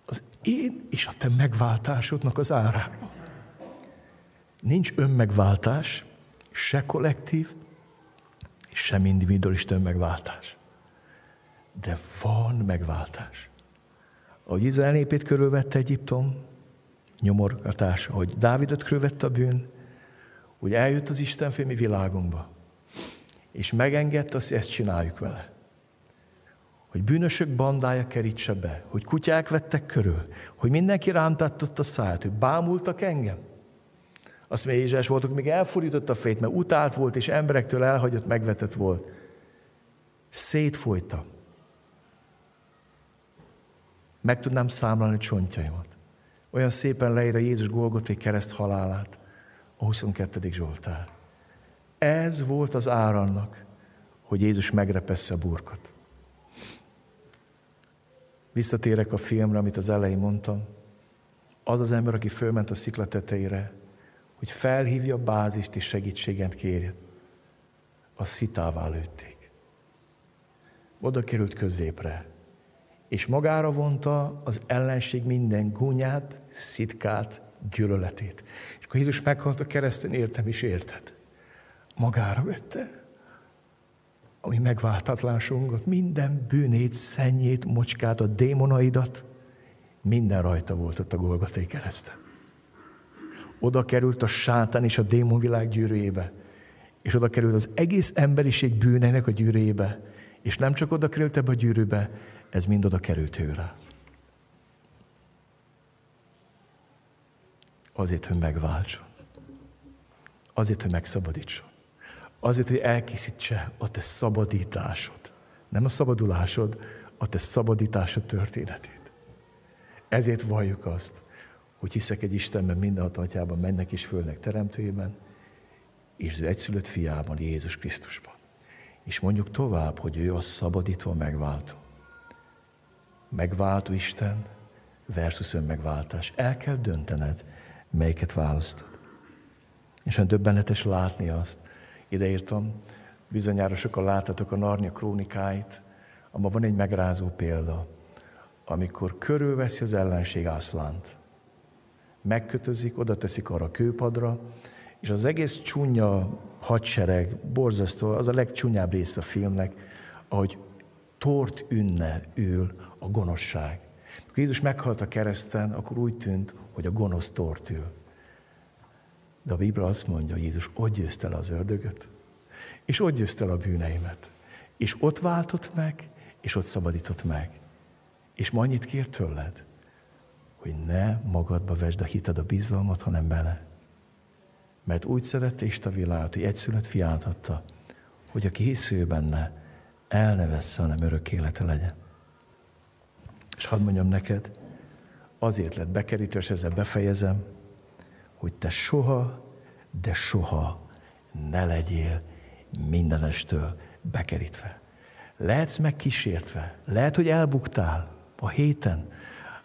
az én és a te megváltásodnak az áráról. Nincs önmegváltás, se kollektív, és sem individualista megváltás. De van megváltás. Ahogy Izrael népét körülvette Egyiptom, nyomorgatás, ahogy Dávidot körülvette a bűn, úgy eljött az Isten fél mi világunkba, és megengedte azt, hogy ezt csináljuk vele. Hogy bűnösök bandája kerítse be, hogy kutyák vettek körül, hogy mindenki rám tartott a száját, hogy bámultak engem. Azt mondja, Ézsás voltok, még elfordított a fejét, mert utált volt, és emberektől elhagyott, megvetett volt. Szétfolyta. Meg tudnám számlálni csontjaimat. Olyan szépen leírja Jézus Golgotai kereszt halálát, a huszonkettedik Zsoltár. Ez volt az ár annak, hogy Jézus megrepessze a burkot. Visszatérek a filmre, amit az elején mondtam. Az az ember, aki fölment a szikla tetejére, hogy felhívja a bázist és segítséget kérjen. A szitává lőtték. Oda került középre, és magára vonta az ellenség minden gúnyát, szitkát, gyűlöletét. És akkor Jézus meghalt a kereszten, értem is érted. Magára vette, ami megváltatlanságot, minden bűnét, szennyét, mocskát, a démonaidat, minden rajta volt ott a Golgotai kereszten. Oda került a sátán és a démonvilág gyűrűjébe, és oda került az egész emberiség bűneinek a gyűrűjébe, és nem csak oda került ebbe a gyűrűbe, ez mind oda került őre. Azért, hogy megváltson. Azért, hogy megszabadítson. Azért, hogy elkészítse a te szabadításod. Nem a szabadulásod, a te szabadításod történetét. Ezért valljuk azt, hogy hiszek egy Istenben, mindenható Atyában, mennek és fölnek teremtőjében, és ő egyszülött fiában, Jézus Krisztusban. És mondjuk tovább, hogy ő a szabadítva megváltó. Megváltó Isten versus önmegváltás. El kell döntened, melyiket választod. És olyan döbbenetes látni azt. Ideírtam, bizonyára sokan láttatok a Narnia krónikáit, abban van egy megrázó példa, amikor körülveszi az ellenség Ászlánt. Megkötözik, oda teszik arra a kőpadra, és az egész csúnya hadsereg, borzasztó, az a legcsúnyább rész a filmnek, ahogy tort ünne ül a gonoszság. Amikor Jézus meghalt a kereszten, akkor úgy tűnt, hogy a gonosz tort ül. De a Biblia azt mondja, hogy Jézus ott győzte le az ördögöt, és ott győzte le a bűneimet. És ott váltott meg, és ott szabadított meg. És ma annyit kér tőled, hogy ne magadba vesd a hited, a bizalmat, hanem bele. Mert úgy szerette Isten a világot, hogy egyszülött fiát adta, hogy aki hisz ő benne, el ne vessze, hanem örök élete legyen. És hadd mondjam neked, azért lett bekerítve, és ezzel befejezem, hogy te soha, de soha ne legyél mindenestől bekerítve. Lehetsz megkísértve, lehet, hogy elbuktál a héten,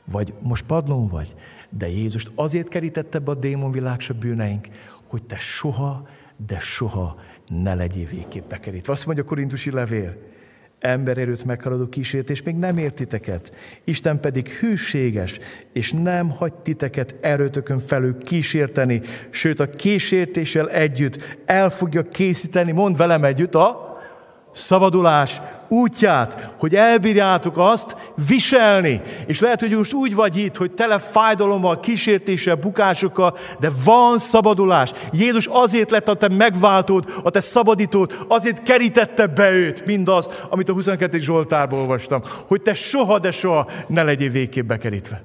vagy most padlón vagy, de Jézust azért kerítette be a démonvilág se bűneink, hogy te soha, de soha ne legyél végképp bekerítve. Azt mondja a korintusi levél, embererőt meghaladó kísértés, még nem ért titeket. Isten pedig hűséges, és nem hagy titeket erőtökön felül kísérteni, sőt a kísértéssel együtt el fogja készíteni, mondd velem együtt, a szabadulás útját, hogy elbírjátok azt viselni. És lehet, hogy most úgy vagy itt, hogy tele fájdalommal, kísértéssel, bukásokkal, de van szabadulás. Jézus azért lett a te megváltód, a te szabadítód, azért kerítette be őt mindaz, amit a huszonkettedik Zsoltárból olvastam, hogy te soha, de soha ne legyél végképp bekerítve.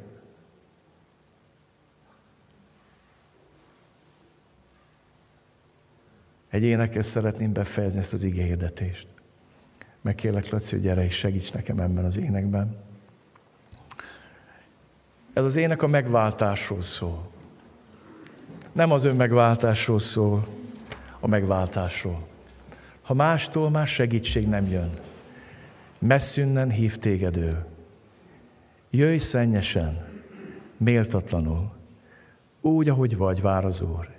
Egy énekkel szeretném befejezni ezt az igehirdetést. Megkérlek, Laci, hogy gyere és segíts nekem ebben az énekben. Ez az ének a megváltásról szól. Nem az önmegváltásról szól, a megváltásról. Ha mástól már segítség nem jön, messzinnen hív téged ő. Jöjj szennyesen, méltatlanul, úgy, ahogy vagy, vár az Úr.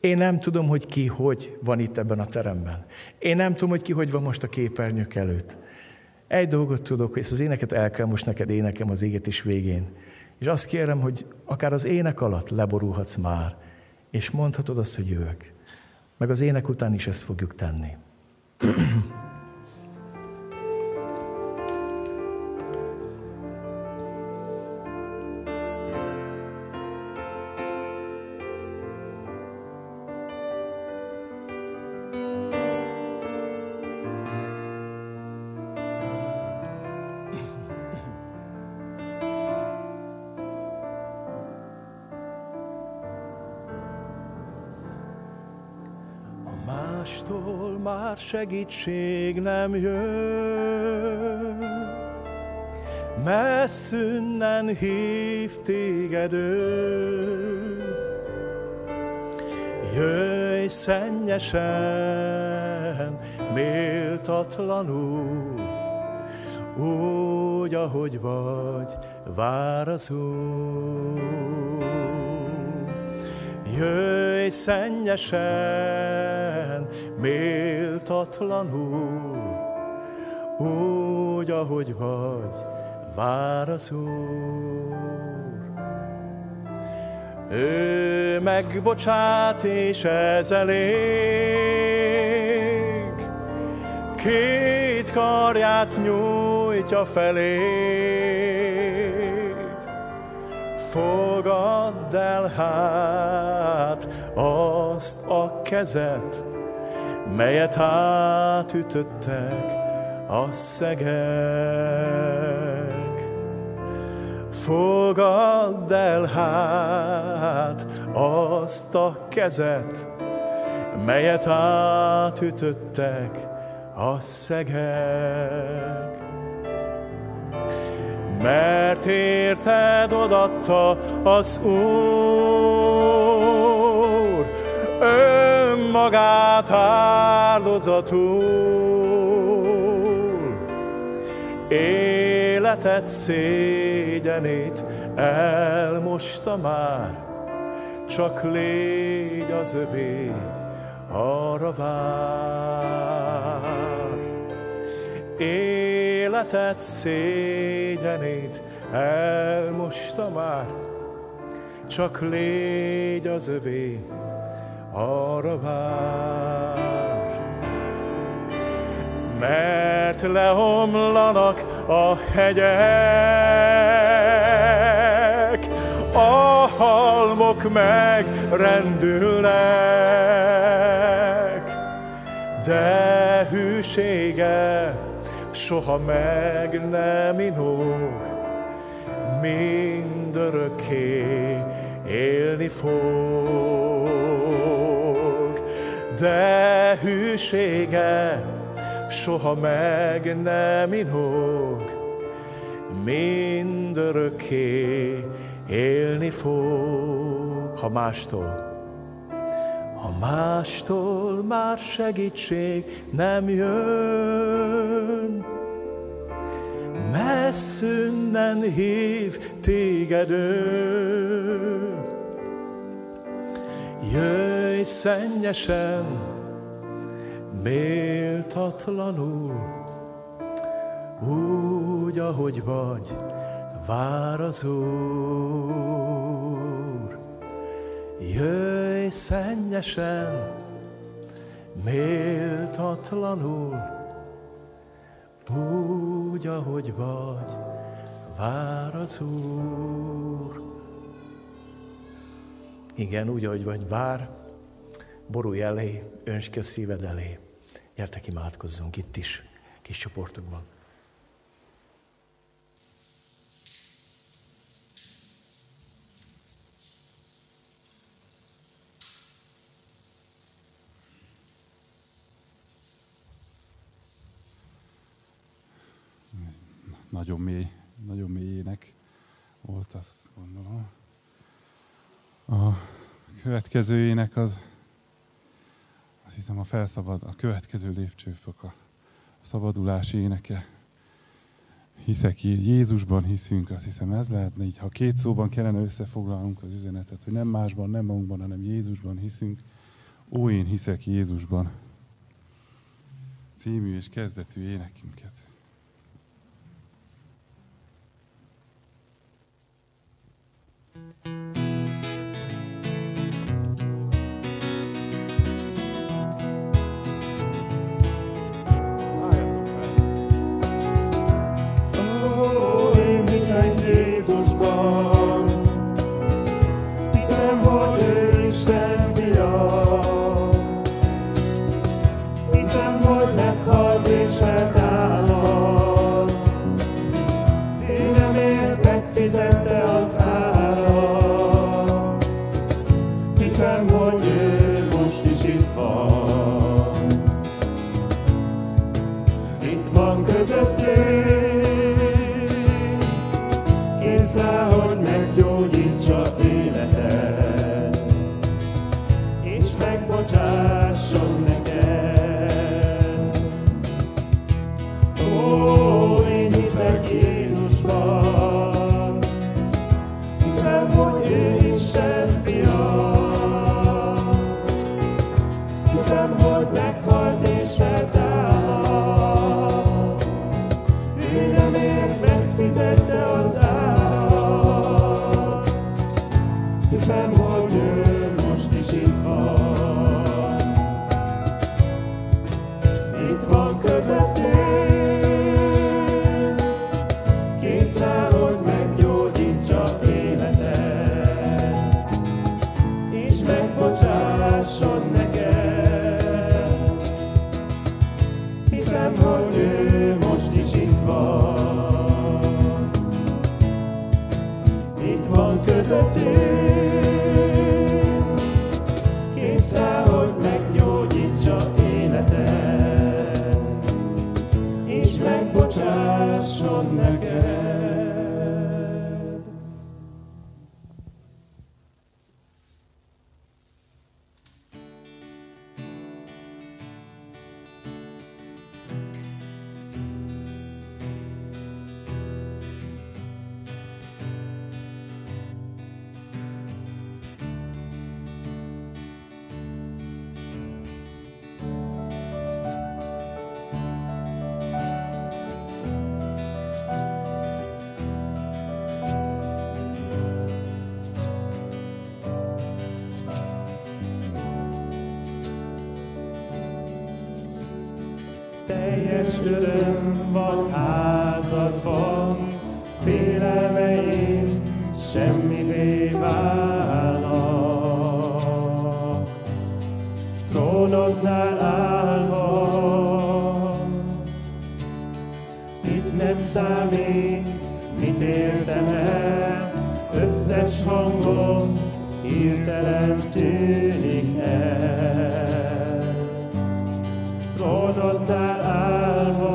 Én nem tudom, hogy ki, hogy van itt ebben a teremben. Én nem tudom, hogy ki, hogy van most a képernyők előtt. Egy dolgot tudok, és az éneket el kell most neked énekem az égetés végén. És azt kérem, hogy akár az ének alatt leborulhatsz már, és mondhatod azt, hogy jövök. Meg az ének után is ezt fogjuk tenni. Mástól már segítség nem jön, messzünnen hív téged ő. Jöjj szennyesen, méltatlanul, úgy, ahogy vagy, vár az Úr. Jöjj szennyesen, méltatlanul, úgy, ahogy vagy, vár az Úr. Ő megbocsát, és ez elég, két karját nyújtja feléd, fogadd el hát azt a kezet, melyet átütöttek a szegek. Fogadd el hát azt a kezet, melyet átütöttek a szegek. Mert érted odatta az Úr önmagát áldozatul, életed szégyenét elmosta már, csak légy az övé, arra vár. Életed szégyenét elmosta már, csak légy az övé, arra vár. Mert leomlanak a hegyek, a halmok megrendülnek, de hűsége soha meg nem inok, mindörökké élni fog. De hűsége soha meg nem inok, mindörökké élni fog. Ha mástól, ha mástól már segítség nem jön, messzünnen hív téged ő. Jöjj szennyesen, méltatlanul, úgy, ahogy vagy, vár az Úr. Jöjj szennyesen, méltatlanul, úgy, ahogy vagy, vár az Úr. Igen, úgy, ahogy vagy, vár, borulj elé, öntsd ki a szíved elé. Gyertek, imádkozzunk itt is, kis csoportokban. Nagyon mély, nagyon mély ének volt, azt gondolom. A következő ének az, azt hiszem, a felszabad, a következő lépcsőfok, a szabadulási éneke. Hiszek így, Jézusban hiszünk, azt hiszem ez lehetne így, ha két szóban kellene összefoglalnunk az üzenetet, hogy nem másban, nem magunkban, hanem Jézusban hiszünk. Ó, én hiszek Jézusban című és kezdetű énekünket. Krisztusban. Hiszem, hogy ő Isten fia. Hiszem, hogy meghalt és feltámad. Bűnömért megfizette az árat. Hiszem, hogy ő most is itt van. Itt van közöttünk. Kézzel, hogy meggyógyítsa életed, és megbocsásson neked. Ó, én hiszek Jézusban, hiszem, hogy ő Isten fia. Hiszem, hogy meghalt és feltámad, bűnömért megfizette az árat. Hiszem, hogy ő most is itt van. Itt van közöttünk, készen, hogy meggyógyítsa életed, és megbocsásson neked. Hiszem, hogy ő most is itt van. Itt van közöttünk, hogy meggyógyítsa életed, és megbocsásson neked. Teljes öröm van házadban, félelmeim semmivé válnak. Trónodnál állva, itt nem számít, mit értem el, összes hangom hirtelen tűnik el. Trónodnál állva,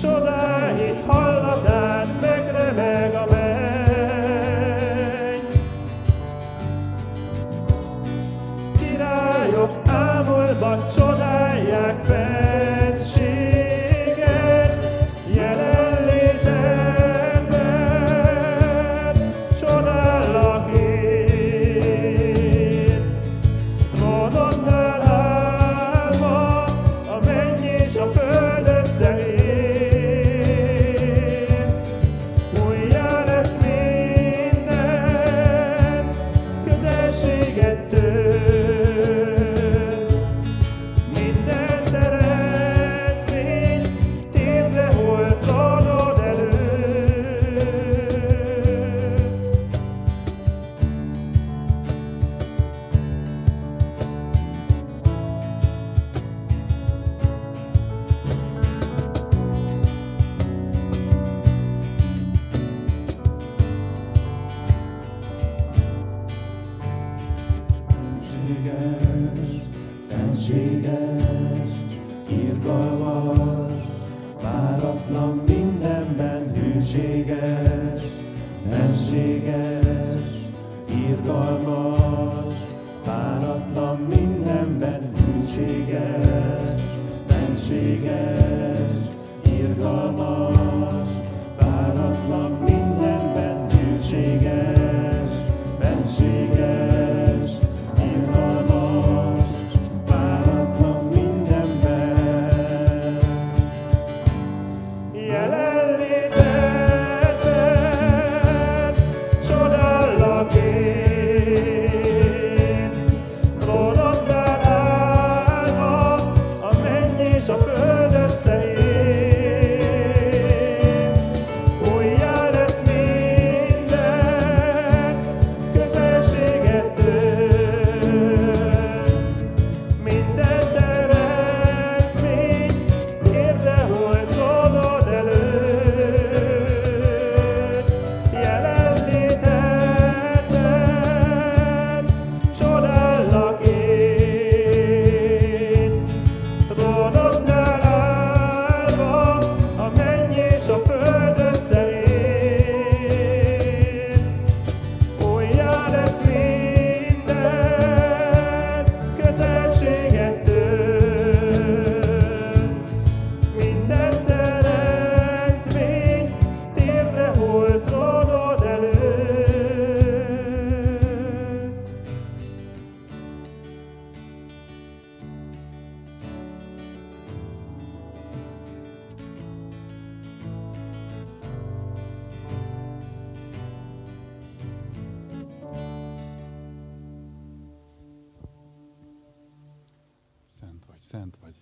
csodáit hallatán megremeg a menny. Királyok ámulva csodálják fenséget, jelenlétedben csodállak én. Fenséges, fenséges, irgalmas, váratlan mindenben hűséges. Fenséges, irgalmas, váratlan mindenben hűséges. Fenséges, irgalmas, váratlan mindenben hűséges. Fenséges, irgalmas, váratlan mindenben. Jelenlétedben csodállak én. Trónodnál állva, a menny és a föld összeér. Szent vagy.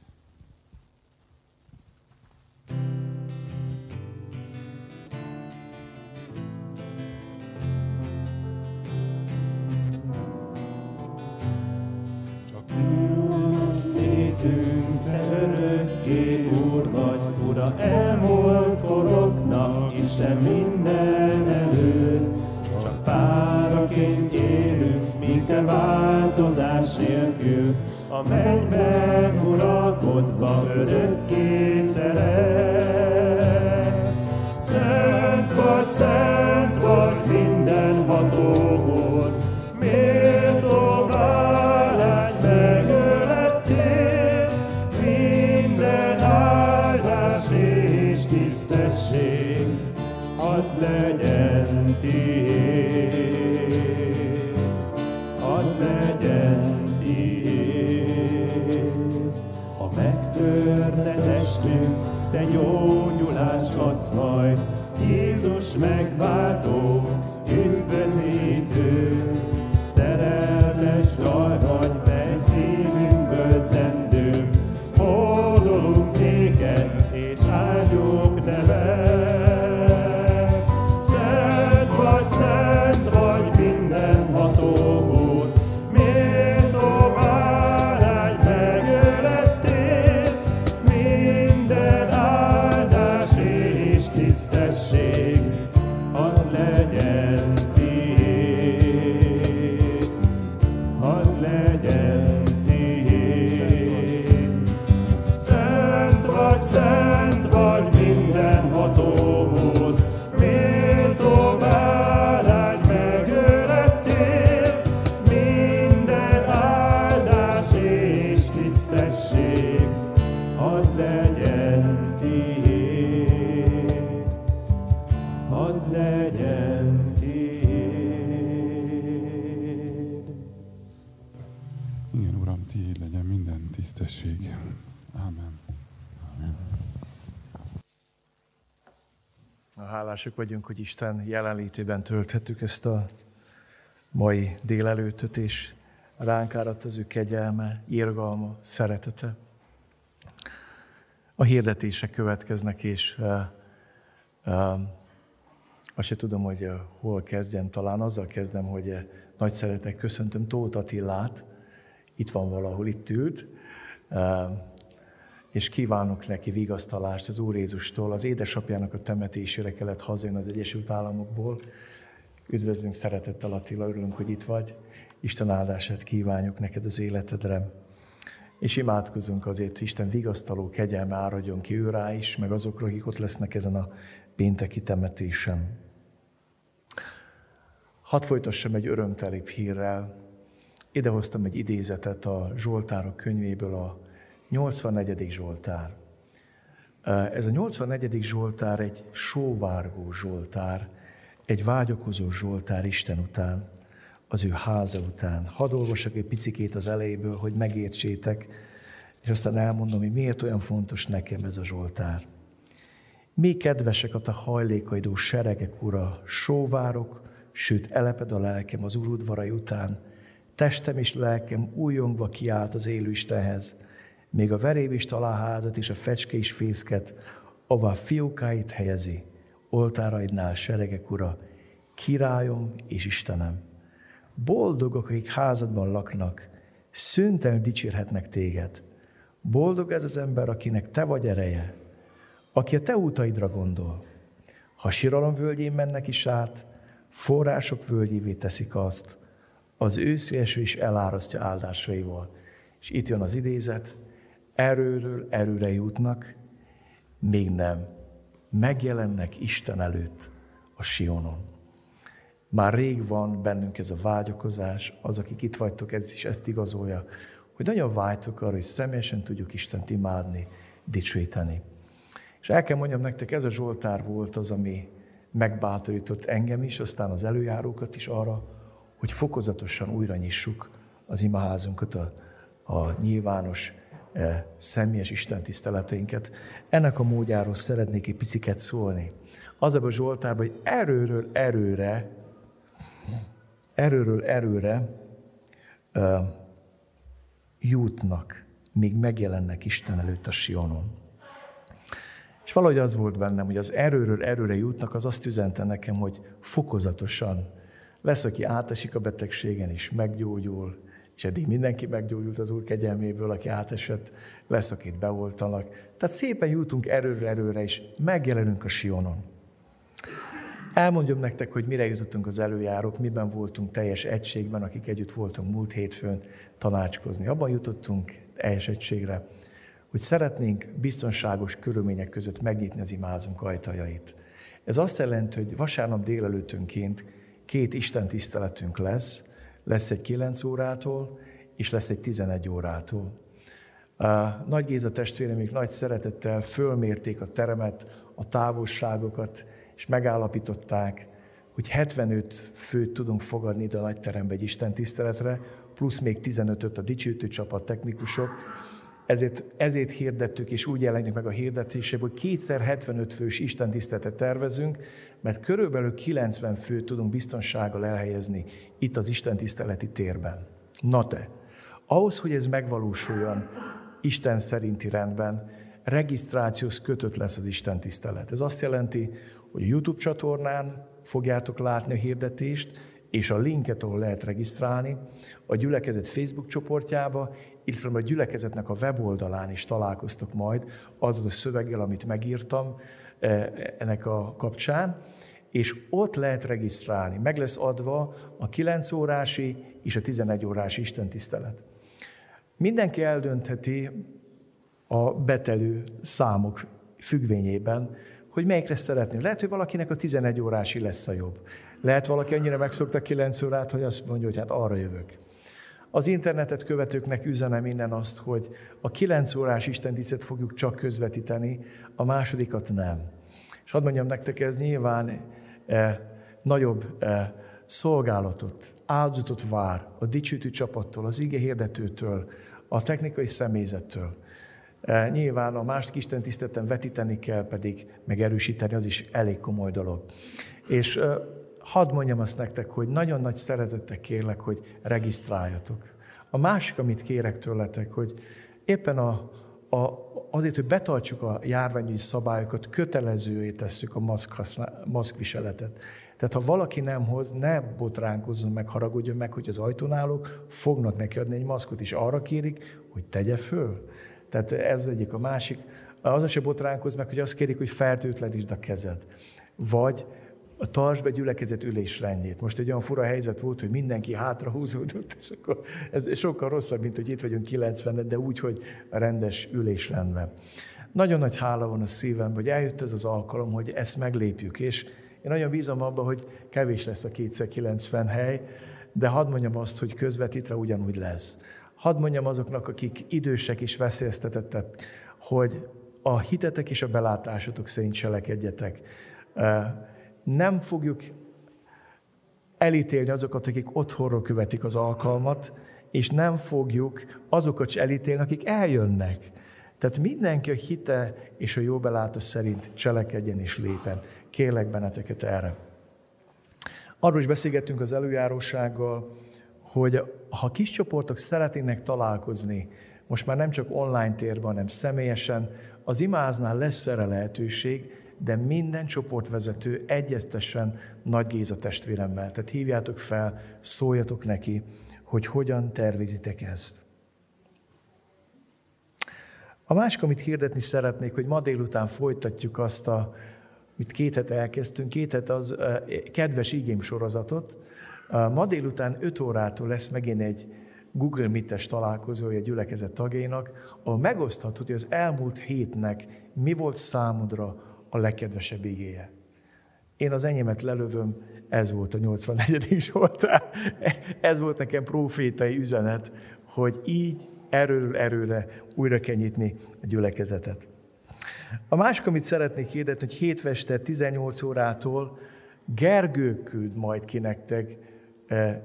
Csak úrnak tétünk, te örökké Úr vagy, Ura elmúlt koroknak, Isten minden előtt. Csak páraként élünk, minden változás nélkül, a mennyben uralkodva örökké szeretsz. Szent vagy, szent vagy, mindenható Úr, méltó bárány megölettél, minden áldás és tisztesség add legyen tiéd, add legyen tiéd. Ha megtörne testünk, te gyógyulást adsz majd, Jézus megváltó, üdvözítő, szerelmes dal vagy, mely szívünkből zendő, hódolunk néked és áldjuk neved. Szent vagy, mindenható Úr, méltó bárány megölettél, minden áldás és tisztesség add legyen tiéd, add legyen tiéd. Szent vagy, szent vagy, mindenható Úr, méltó tisztesség. Ámen. Ámen. Hálások vagyunk, hogy Isten jelenlétében tölthettük ezt a mai délelőtöt, és ránk áradt az ő kegyelme, irgalma, szeretete. A hirdetések következnek, és uh, uh, azt se tudom, hogy uh, hol kezdjem, talán azzal kezdem, hogy uh, nagy szeretettel köszöntöm Tóth Attilát, itt van valahol, itt ült, és kívánok neki vigasztalást az Úr Jézustól. Az édesapjának a temetésére kellett hazajönni az Egyesült Államokból. Üdvözlünk szeretettel, Attila, örülünk, hogy itt vagy. Isten áldását kívánjuk neked az életedre. És imádkozunk azért, hogy Isten vigasztaló kegyelme áradjon ki ő rá is, meg azokra, akik ott lesznek ezen a pénteki temetésen. Hadd folytassam egy örömtelibb hírrel. Idehoztam egy idézetet a Zsoltárok könyvéből, a nyolcvannegyedik Zsoltár. Ez a nyolcvannegyedik Zsoltár egy sóvárgó Zsoltár, egy vágyakozó Zsoltár Isten után, az ő háza után. Hadd olvasok egy picikét az elejéből, hogy megértsétek, és aztán elmondom, hogy miért olyan fontos nekem ez a Zsoltár. Mi kedvesek a te hajlékaidó seregek, Ura, sóvárok, sőt eleped a lelkem az Úr udvarai után. Testem és lelkem újongva kiált az élő Istenhez, még a veréb is talál házat és a fecske is fészket, ahová fiókáit helyezi, oltáraidnál seregek, Ura, királyom és Istenem. Boldogok, akik házadban laknak, szüntelenül dicsérhetnek téged. Boldog ez az ember, akinek te vagy ereje, aki a te útaidra gondol. Ha síralom völgyén mennek is át, források völgyévé teszik azt, az őszi eső is elárasztja áldásaival. És itt jön az idézet, erőről erőre jutnak, még nem, megjelennek Isten előtt a Sionon. Már rég van bennünk ez a vágyakozás, az, akik itt vagytok, ez is ezt igazolja, hogy nagyon vágytok arra, hogy személyesen tudjuk Istent imádni, dicsőíteni. És el kell mondjam nektek, ez a Zsoltár volt az, ami megbátorított engem is, aztán az előjárókat is arra, hogy fokozatosan újra nyissuk az imaházunkat, a, a nyilvános, e, személyes istentiszteleteinket. Ennek a módjáról szeretnék egy piciket szólni. Az a Zsoltárban, hogy erőről erőre, erőről erőre e, jutnak, még megjelennek Isten előtt a Sionon. És valahogy az volt bennem, hogy az erőről erőre jutnak, az azt üzente nekem, hogy fokozatosan lesz, aki átesik a betegségen és meggyógyul, és eddig mindenki meggyógyult az Úr kegyelméből, aki átesett, lesz, akit beoltanak. Tehát szépen jutunk erőről erőre, és megjelenünk a Sionon. Elmondjam nektek, hogy mire jutottunk az előjárók, miben voltunk teljes egységben, akik együtt voltunk múlt hétfőn tanácskozni. Abban jutottunk teljes egységre, hogy szeretnénk biztonságos körülmények között megnyitni az imázunk ajtajait. Ez azt jelenti, hogy vasárnap délelőttönként két Isten tiszteletünk lesz, lesz egy kilenc órától, és lesz egy tizenegy órától. Nagy Géza testvéreink nagy szeretettel fölmérték a teremet, a távolságokat, és megállapították, hogy hetvenöt főt tudunk fogadni ide a nagy terembe egy Isten tiszteletre, plusz még tizenötöt a dicsőítő csapat, technikusok. Ezért, ezért hirdettük, és úgy jelenik meg a hirdetésében, hogy kétszer hetvenöt fős Isten tiszteletet tervezünk, mert körülbelül kilencven főt tudunk biztonsággal elhelyezni itt az Isten tiszteleti térben. Na de, ahhoz, hogy ez megvalósuljon Isten szerinti rendben, regisztrációhoz kötött lesz az Isten tisztelet. Ez azt jelenti, hogy a YouTube csatornán fogjátok látni a hirdetést, és a linket, ahol lehet regisztrálni, a gyülekezet Facebook csoportjába, illetve a gyülekezetnek a weboldalán is találkoztok majd azzal a szöveggel, amit megírtam ennek a kapcsán, és ott lehet regisztrálni. Meg lesz adva a kilenc órási és a tizenegy órási istentisztelet. Mindenki eldöntheti a betelő számok függvényében, hogy melyikre szeretné. Lehet, hogy valakinek a tizenegy órási lesz a jobb. Lehet valaki annyira megszokta kilenc órát, hogy azt mondja, hogy hát arra jövök. Az internetet követőknek üzenem innen azt, hogy a kilenc órás istentisztelet fogjuk csak közvetíteni, a másodikat nem. És hadd mondjam nektek, ez nyilván eh, nagyobb eh, szolgálatot, áldozatot vár a dicsőítő csapattól, az igehirdetőtől, a technikai személyzettől. Eh, nyilván a másik istentiszteleten vetíteni kell, pedig megerősíteni, az is elég komoly dolog. És eh, hadd mondjam azt nektek, hogy nagyon nagy szeretettel kérlek, hogy regisztráljatok. A másik, amit kérek tőletek, hogy éppen a, a, azért, hogy betartsuk a járványügyi szabályokat, kötelezővé tesszük a maszk, maszkviseletet. Tehát ha valaki nem hoz, ne botránkozzon meg, haragudjon meg, hogy az ajtón állók fognak neki adni egy maszkot, és arra kérik, hogy tegye föl. Tehát ez egyik, a másik. Azon se botránkozz meg, hogy azt kérik, hogy fertőtlenítsd a kezed. Vagy a tartsd be gyülekezet ülésrendjét. Most egy olyan fura helyzet volt, hogy mindenki hátrahúzódott, és akkor ez sokkal rosszabb, mint hogy itt vagyunk kilencvenen, de úgy, hogy a rendes ülésrendben. Nagyon nagy hála van a szívemben, hogy eljött ez az alkalom, hogy ezt meglépjük, és én nagyon bízom abban, hogy kevés lesz a kétszáz kilencven hely, de hadd mondjam azt, hogy közvetítve ugyanúgy lesz. Hadd mondjam azoknak, akik idősek és veszélyeztetettek, hogy a hitetek és a belátásotok szerint cselekedjetek. Nem fogjuk elítélni azokat, akik otthonról követik az alkalmat, és nem fogjuk azokat se elítélni, akik eljönnek. Tehát mindenki a hite és a jó belátás szerint cselekedjen és lépen. Kérlek benneteket erre. Arról is beszélgettünk az előjárósággal, hogy ha kis csoportok szeretnének találkozni, most már nem csak online térben, hanem személyesen, az imáznál lesz erre lehetőség, de minden csoportvezető egyeztessen Nagy Géza testvéremmel. Tehát hívjátok fel, szóljatok neki, hogy hogyan tervezitek ezt. A másik, amit hirdetni szeretnék, hogy ma délután folytatjuk azt, a, amit két hete elkezdtünk, két hete az eh, kedves igém sorozatot. Ma délután öt órától lesz megint egy Google Meet-es találkozója a gyülekezet tagjainak, ahol megoszthatod, hogy az elmúlt hétnek mi volt számodra a legkedvesebb igéje. Én az enyémet lelövöm, ez volt a nyolcvannegyedik Zsoltár. Ez volt nekem profétai üzenet, hogy így erőről erőre újra kell nyitni a gyülekezetet. A másik, amit szeretnék hirdetni, hogy hétfeste tizennyolc órától Gergő küld majd ki nektek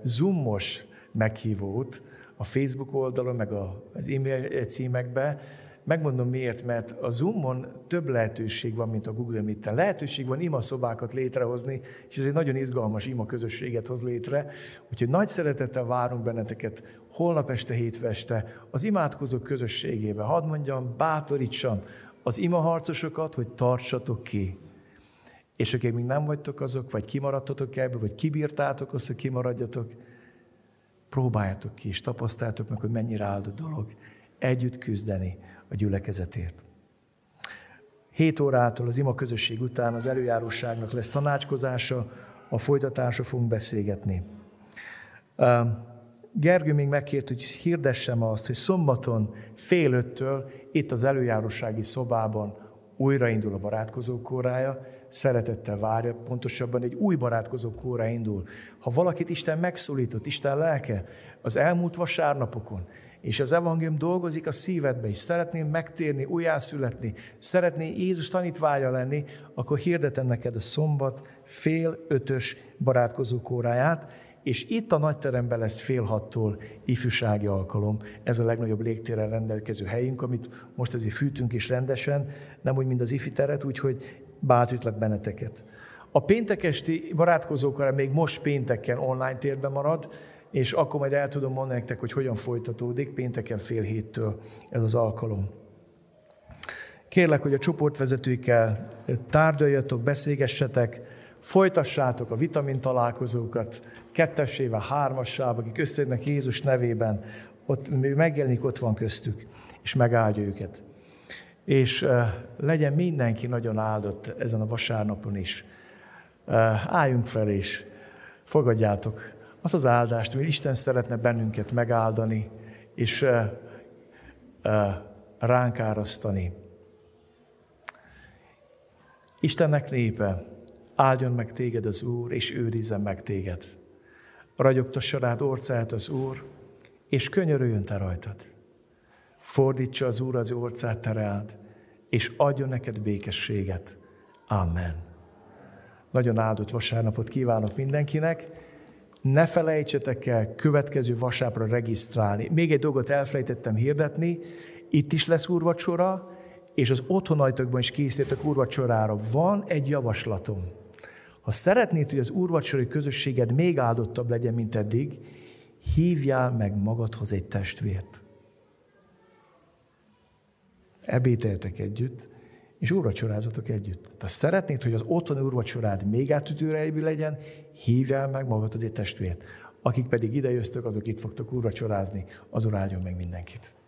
zoomos meghívót a Facebook oldalon, meg az e-mail címekbe, Megmondom miért, mert a Zoomon több lehetőség van, mint a Google Meet-en. Lehetőség van ima szobákat létrehozni, és ez egy nagyon izgalmas ima közösséget hoz létre. Úgyhogy nagy szeretettel várunk benneteket holnap este, hétfő este az imádkozók közösségébe. Hadd mondjam, bátorítsam az imaharcosokat, hogy tartsatok ki. És akik még nem vagytok azok, vagy kimaradtatok ebből, vagy kibírtátok azt, hogy kimaradjatok, próbáljátok ki, és tapasztaljátok meg, hogy mennyire áldott dolog együtt küzdeni a gyülekezetért. hét órától az ima közösség után az előjáróságnak lesz tanácskozása, a folytatásra fogunk beszélgetni. Gergő még megkért, hogy hirdessem azt, hogy szombaton fél öttől itt az előjárósági szobában újraindul a barátkozók órája. Szeretettel várja, pontosabban egy új barátkozók óra indul. Ha valakit Isten megszólított, Isten lelke az elmúlt vasárnapokon, és az evangélium dolgozik a szívedbe, és szeretném megtérni, újjászületni, szeretné Jézus tanítványa lenni, akkor hirdetem neked a szombat fél ötös barátkozók óráját, és itt a nagyteremben lesz fél hattól ifjúsági alkalom. Ez a legnagyobb légtérrel rendelkező helyünk, amit most azért fűtünk is rendesen, nem úgy, mint az ifi teret, úgyhogy bátorítlak benneteket. A péntek esti barátkozókra még most pénteken online térben marad, és akkor majd el tudom mondani nektek, hogy hogyan folytatódik pénteken fél héttől ez az alkalom. Kérlek, hogy a csoportvezetőkkel tárgyaljatok, beszélgessetek, folytassátok a vitamin találkozókat, kettesével, hármassába, akik összejönnek Jézus nevében, ott megjelenik, ott van köztük, és megáldja őket. És uh, legyen mindenki nagyon áldott ezen a vasárnapon is. Uh, álljunk fel, és fogadjátok azt az áldást, hogy Isten szeretne bennünket megáldani, és uh, uh, ránk árasztani. Istennek népe, áldjon meg téged az Úr, és őrizzen meg téged. Ragyogtassa rád orcáját az Úr, és könyörüljön te rajtad. Fordítsa az Úr az orcát te rád, és adjon neked békességet. Amen. Nagyon áldott vasárnapot kívánok mindenkinek. Ne felejtsetek el következő vasárnapra regisztrálni. Még egy dolgot elfelejtettem hirdetni. Itt is lesz úrvacsora, és az otthonajtokban is készítek úrvacsorára. Van egy javaslatom. Ha szeretnéd, hogy az úrvacsori közösséged még áldottabb legyen, mint eddig, hívjál meg magadhoz egy testvért. Ebételjetek együtt, és úrvacsorázatok együtt. Ha szeretnéd, hogy az otthoni úrvacsorád még átütőrejű legyen, hívjál meg magadhoz egy testvért. Akik pedig idejöztök, azok itt fogtok úrvacsorázni, az Úr áldjon meg mindenkit.